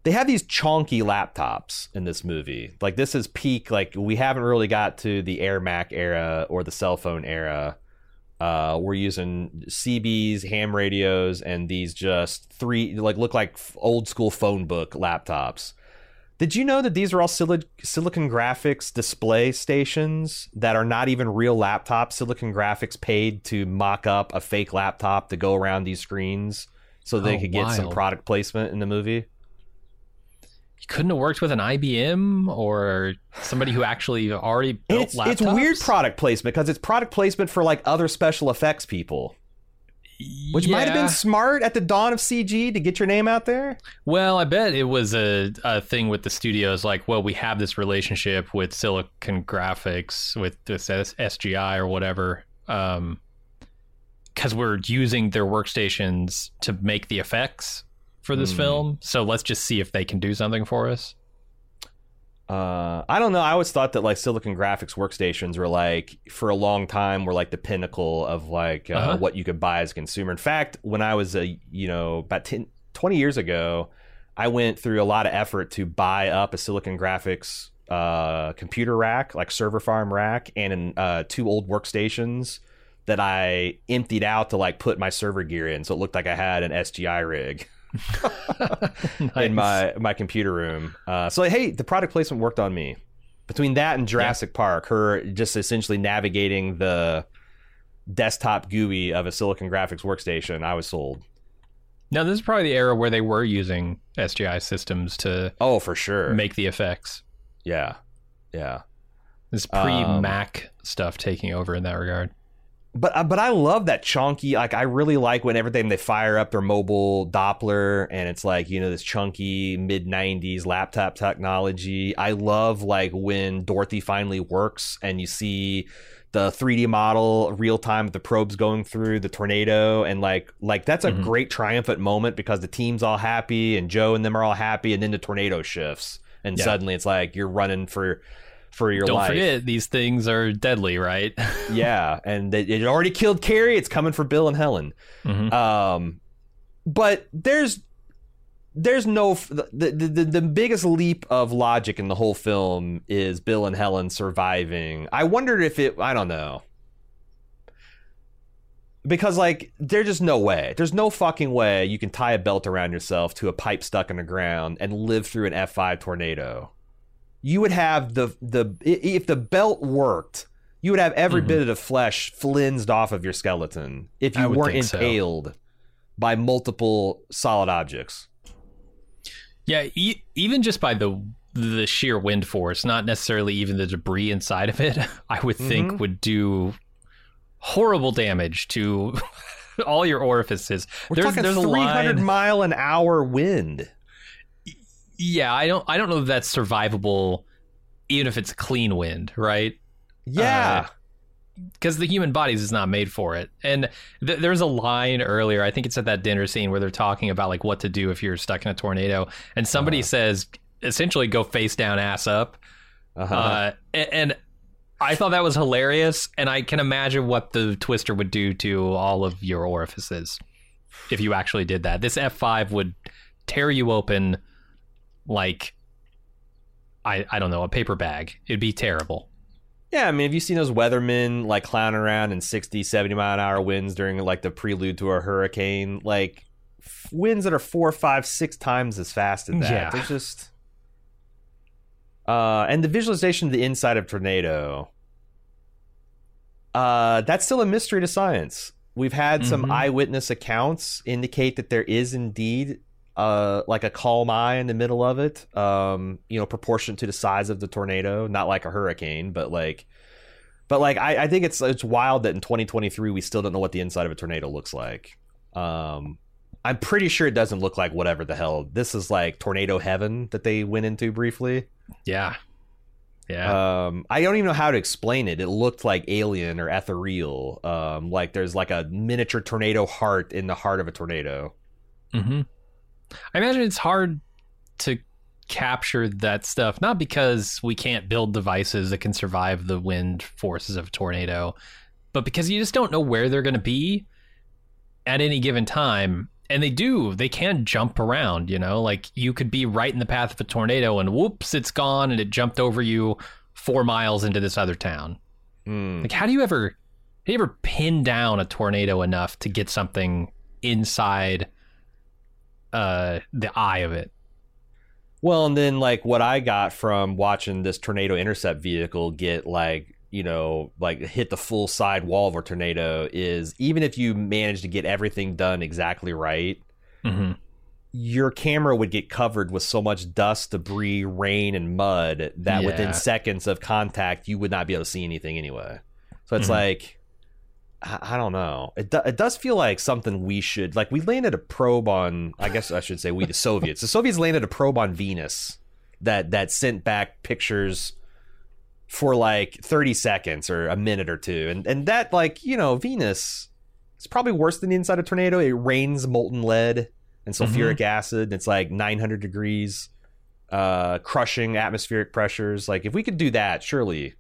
they have these chonky laptops in this movie. Like this is peak. Like we haven't really got to the Air Mac era or the cell phone era. We're using CBs, ham radios, and these just three like look like old school phone book laptops. Did you know that these are all Silicon Graphics display stations that are not even real laptops? Silicon Graphics paid to mock up a fake laptop to go around these screens so they could get some product placement in the movie. You couldn't have worked with an IBM or somebody who actually already built laptops? It's weird product placement, because it's product placement for like other special effects people. Which might have been smart at the dawn of CG to get your name out there. Well, I bet it was a thing with the studios like, well, we have this relationship with Silicon Graphics, with this SGI or whatever, because we're using their workstations to make the effects for this film. So let's just see if they can do something for us. I don't know. I always thought that like Silicon Graphics workstations were like for a long time were like the pinnacle of like what you could buy as a consumer. In fact, when I was about 20 years ago, I went through a lot of effort to buy up a Silicon Graphics computer rack, like server farm rack, and two old workstations that I emptied out to like put my server gear in, so it looked like I had an SGI rig. Nice. In my computer room. So hey, the product placement worked on me. Between that and Jurassic Park, her just essentially navigating the desktop GUI of a Silicon Graphics workstation, I was sold. Now this is probably the era where they were using SGI systems to for sure make the effects. Yeah This pre-Mac stuff taking over in that regard. But I love that chunky, like I really like when everything they fire up their mobile Doppler and it's like, this chunky mid-90s laptop technology. I love like when Dorothy finally works and you see the 3D model real time with the probes going through the tornado, and like that's a great triumphant moment because the team's all happy and Joe and them are all happy, and then the tornado shifts and suddenly it's like you're running for your life. Don't forget, these things are deadly, right? Yeah, and it already killed Cary. It's coming for Bill and Helen. But there's no... The biggest leap of logic in the whole film is Bill and Helen surviving. I wondered if it... I don't know. Because, like, there's just no way. There's no fucking way you can tie a belt around yourself to a pipe stuck in the ground and live through an F5 tornado. You would have if the belt worked, you would have every bit of flesh flensed off of your skeleton if you weren't impaled by multiple solid objects. Yeah, even just by the sheer wind force, not necessarily even the debris inside of it, I would think would do horrible damage to all your orifices. There's a 300 mile an hour wind. Yeah, I don't know if that's survivable, even if it's clean wind, right? Yeah. Because the human bodies is not made for it. And there's a line earlier, I think it's at that dinner scene where they're talking about like what to do if you're stuck in a tornado. And somebody says, essentially, go face down, ass up. And I thought that was hilarious. And I can imagine what the Twister would do to all of your orifices if you actually did that. This F5 would tear you open like, I don't know, a paper bag. It'd be terrible. Yeah, I mean, have you seen those weathermen, like, clown around in 60, 70-mile-an-hour winds during, like, the prelude to a hurricane? Like, winds that are 4, 5, 6 times as fast as that. Yeah. They're just... and the visualization of the inside of tornado, that's still a mystery to science. We've had some eyewitness accounts indicate that there is indeed... like a calm eye in the middle of it, proportionate to the size of the tornado, not like a hurricane, but like I think it's wild that in 2023 we still don't know what the inside of a tornado looks like. I'm pretty sure it doesn't look like whatever the hell this is, like tornado heaven that they went into briefly. Yeah. I don't even know how to explain it. It looked like Alien or ethereal. Like there's like a miniature tornado heart in the heart of a tornado. I imagine it's hard to capture that stuff, not because we can't build devices that can survive the wind forces of a tornado, but because you just don't know where they're going to be at any given time. And they can jump around, like you could be right in the path of a tornado and whoops, it's gone. And it jumped over you 4 miles into this other town. Like, how do you ever pin down a tornado enough to get something inside the eye of it? Well, and then like what I got from watching this tornado intercept vehicle get like hit the full side wall of a tornado is, even if you manage to get everything done exactly right, your camera would get covered with so much dust, debris, rain, and mud that within seconds of contact you would not be able to see anything anyway. So it's like I don't know. It does feel like something we should, like, we landed a probe on, I guess I should say we, the Soviets. The Soviets landed a probe on Venus that sent back pictures for like 30 seconds or a minute or two. And that, like, you know, Venus, it's probably worse than the inside of a tornado. It rains molten lead and sulfuric acid. And it's like 900 degrees, crushing atmospheric pressures. Like, if we could do that, surely.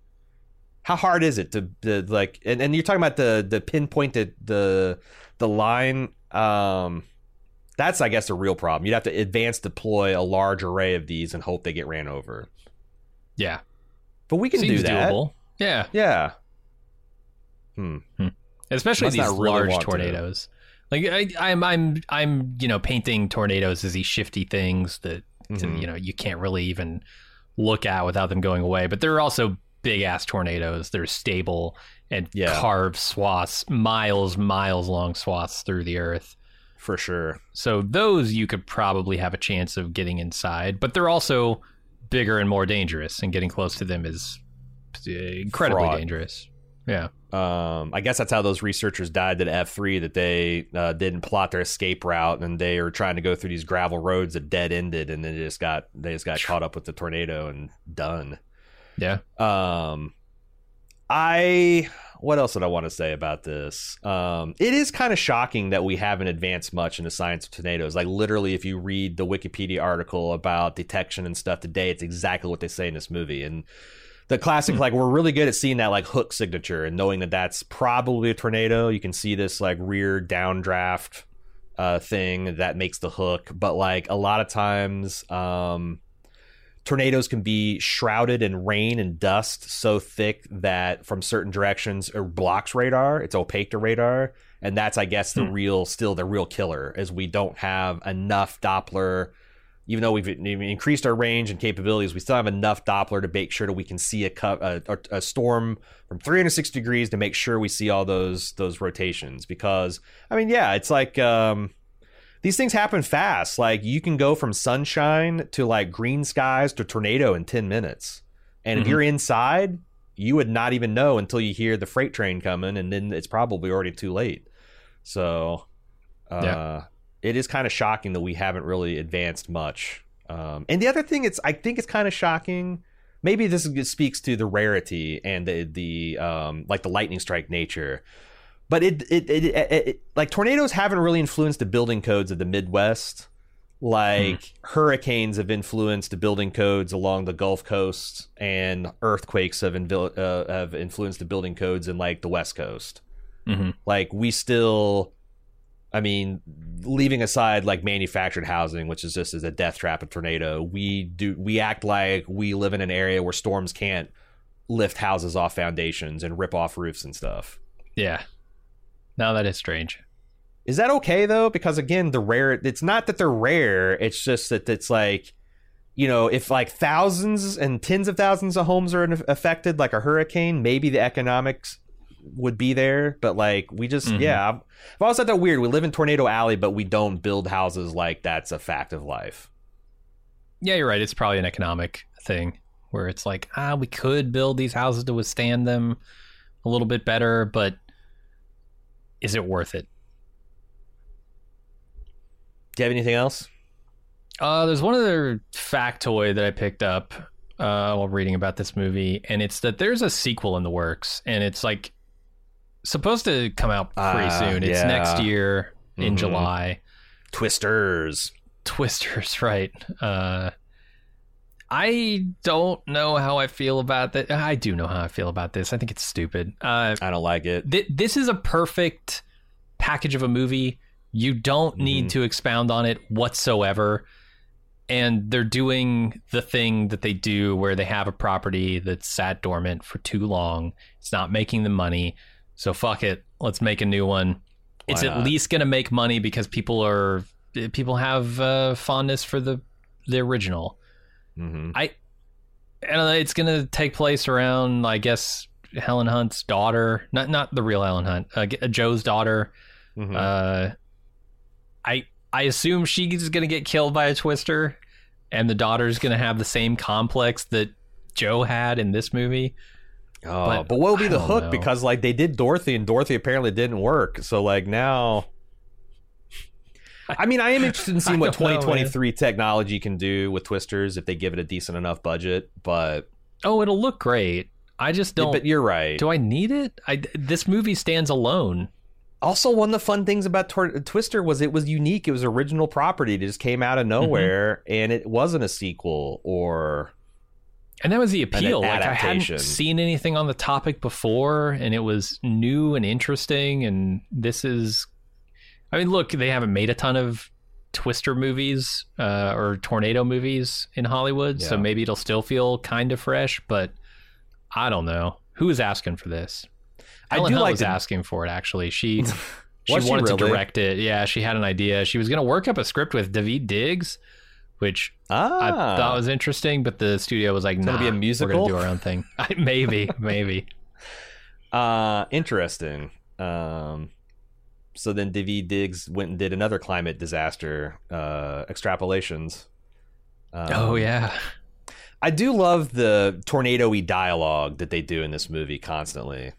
How hard is it to like, and you're talking about the pinpointed, the line. That's, I guess, a real problem. You'd have to advance deploy a large array of these and hope they get ran over. Yeah. But we can do that. Doable. Yeah. Yeah. Especially these large tornadoes. Like, I'm you know, painting tornadoes as these shifty things that, you know, you can't really even look at without them going away. But there are also big ass tornadoes. They're stable and carve swaths, miles long swaths through the earth. For sure. So those you could probably have a chance of getting inside, but they're also bigger and more dangerous, and getting close to them is incredibly dangerous. Yeah. I guess that's how those researchers died at F3, that they didn't plot their escape route, and they were trying to go through these gravel roads that dead ended, and then they just got caught up with the tornado and done. Yeah. What else did I want to say about this? It is kind of shocking that we haven't advanced much in the science of tornadoes. Like, literally, if you read the Wikipedia article about detection and stuff today, it's exactly what they say in this movie. And the classic, like, we're really good at seeing that, like, hook signature and knowing that that's probably a tornado. You can see this, like, rear downdraft thing that makes the hook. But, like, a lot of times... tornadoes can be shrouded in rain and dust so thick that from certain directions it blocks radar. It's opaque to radar. And that's, I guess, the real killer, is we don't have enough Doppler. Even though we've increased our range and capabilities, we still have enough Doppler to make sure that we can see a storm from 360 degrees to make sure we see all those rotations. Because, I mean, yeah, it's like... these things happen fast. Like, you can go from sunshine to, like, green skies to tornado in 10 minutes. And if you're inside, you would not even know until you hear the freight train coming, and then it's probably already too late. So it is kind of shocking that we haven't really advanced much. And the other thing, I think it's kind of shocking. Maybe this speaks to the rarity and the lightning strike nature. But it like, tornadoes haven't really influenced the building codes of the Midwest, like hurricanes have influenced the building codes along the Gulf Coast, and earthquakes have influenced the building codes in, like, the West Coast. Like, we still, I mean, leaving aside, like, manufactured housing, which is just a death trap of tornado, we act like we live in an area where storms can't lift houses off foundations and rip off roofs and stuff. Yeah. No, that is strange. Is that okay, though? Because, again, it's not that they're rare. It's just that it's like, you know, if, like, thousands and tens of thousands of homes are affected, like a hurricane, maybe the economics would be there. But, like, we just, I've always thought that weird. We live in Tornado Alley, but we don't build houses like that's a fact of life. Yeah, you're right. It's probably an economic thing where it's like, we could build these houses to withstand them a little bit better, but... is it worth it? Do you have anything else? There's one other factoid that I picked up while reading about this movie, and it's that there's a sequel in the works, and it's, like, supposed to come out pretty soon. It's next year in July. Twisters, right. I don't know how I feel about that. I do know how I feel about this. I think it's stupid. I don't like it. This is a perfect package of a movie. You don't need to expound on it whatsoever. And they're doing the thing that they do where they have a property that's sat dormant for too long. It's not making them money. So fuck it. Let's make a new one. It's at least going to make money because people have fondness for the original. I don't know, it's gonna take place around, I guess, Helen Hunt's daughter, not the real Helen Hunt, Joe's daughter. I assume she's gonna get killed by a twister, and the daughter's gonna have the same complex that Joe had in this movie. Oh, but what would be the hook? Know. Because like they did Dorothy, and Dorothy apparently didn't work. So like now, I mean, I am interested in seeing what 2023 technology can do with Twisters if they give it a decent enough budget. But oh, it'll look great. I just don't. But you're right. Do I need it? This movie stands alone. Also, one of the fun things about Twister was it was unique. It was original property. It just came out of nowhere, and it wasn't a sequel or. And that was the appeal. Like I hadn't seen anything on the topic before, and it was new and interesting. And this is, I mean, look, they haven't made a ton of Twister movies or tornado movies in Hollywood, so maybe it'll still feel kind of fresh. But I don't know who is asking for this. Helen Hunt was asking for it. Actually, she wanted to direct it. Yeah, she had an idea. She was going to work up a script with Daveed Diggs. Which I thought was interesting, but the studio was like, "Nah, be a musical? We're gonna do our own thing." Maybe. Interesting. So then Daveed Diggs went and did another climate disaster extrapolations. Oh yeah, I do love the tornado-y dialogue that they do in this movie constantly.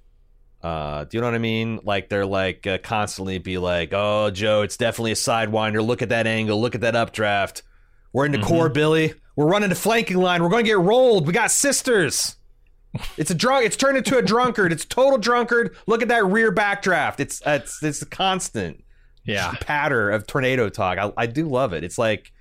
Do you know what I mean? Like they're like constantly be like, "Oh Joe, it's definitely a sidewinder. Look at that angle. Look at that updraft. We're in the core, Billy. We're running the flanking line. We're going to get rolled. We got sisters. It's a drunk. It's turned into a drunkard. It's total drunkard. Look at that rear backdraft. It's a constant patter of tornado talk. I do love it. It's like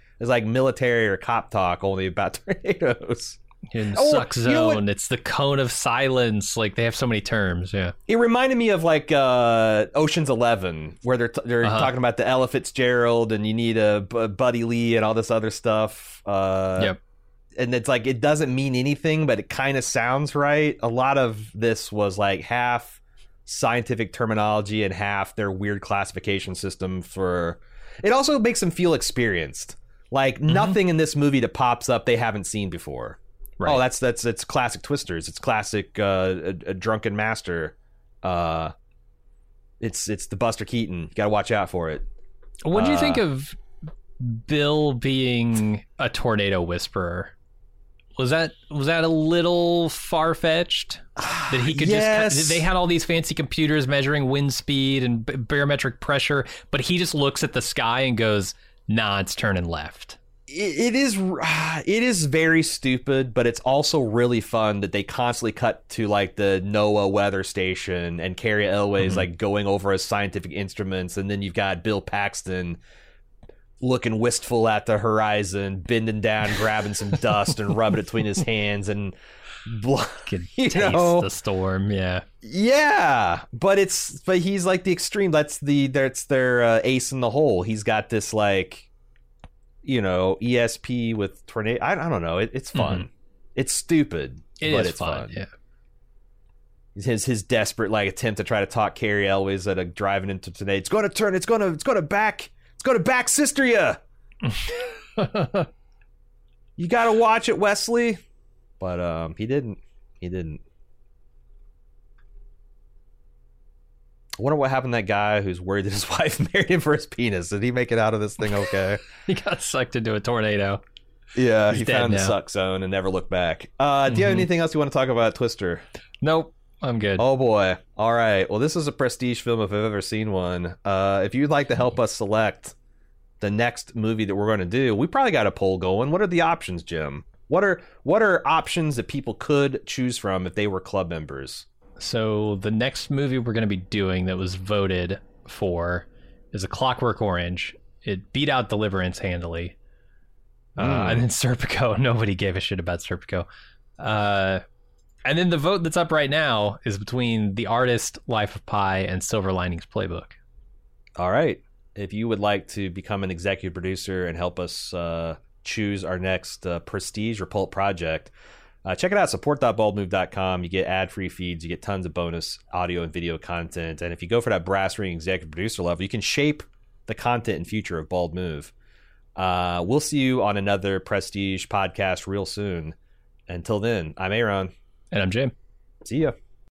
military or cop talk only about tornadoes. In Suck Zone, it's the cone of silence. Like they have so many terms. Yeah, it reminded me of like Ocean's 11, where they're talking about the Ella Fitzgerald, and you need a Buddy Lee and all this other stuff. And it's like it doesn't mean anything, but it kind of sounds right. A lot of this was like half scientific terminology and half their weird classification system for. It also makes them feel experienced. Like nothing in this movie that pops up they haven't seen before. Right. Oh, that's classic Twisters. It's classic a drunken master. It's the Buster Keaton. You got to watch out for it. What do you think of Bill being a tornado whisperer? Was that a little far fetched? That he could just they had all these fancy computers measuring wind speed and barometric pressure, but he just looks at the sky and goes, "Nah, it's turning left." It is very stupid, but it's also really fun that they constantly cut to like the NOAA weather station and Cary Elwes like going over his scientific instruments, and then you've got Bill Paxton looking wistful at the horizon, bending down, grabbing some dust and rubbing it between his hands and can taste the storm. But he's like the extreme. That's their ace in the hole. He's got this like. You know, ESP with tornado. I don't know. It's fun. It's stupid. It's fun. Yeah. His desperate like attempt to try to talk Cary Elwes at driving into today. It's going to turn. It's going to back sister ya. You got to watch it, Wesley. But he didn't. I wonder what happened to that guy who's worried that his wife married him for his penis. Did he make it out of this thing okay? He got sucked into a tornado. Yeah, he found the suck zone and never looked back. Do you have anything else you want to talk about, Twister? Nope, I'm good. Oh, boy. All right. Well, this is a prestige film if I've ever seen one. If you'd like to help us select the next movie that we're going to do, we probably got a poll going. What are the options, Jim? What are options that people could choose from if they were club members? So the next movie we're going to be doing that was voted for is A Clockwork Orange. It beat out Deliverance handily. And then Serpico. Nobody gave a shit about Serpico. And then the vote that's up right now is between The Artist, Life of Pi, and Silver Linings Playbook. All right. If you would like to become an executive producer and help us choose our next prestige or pulp project, check it out, support.baldmove.com. You get ad-free feeds, you get tons of bonus audio and video content. And if you go for that brass ring executive producer level, you can shape the content and future of Bald Move. We'll see you on another Prestige podcast real soon. Until then, I'm Aaron. And I'm Jim. See ya.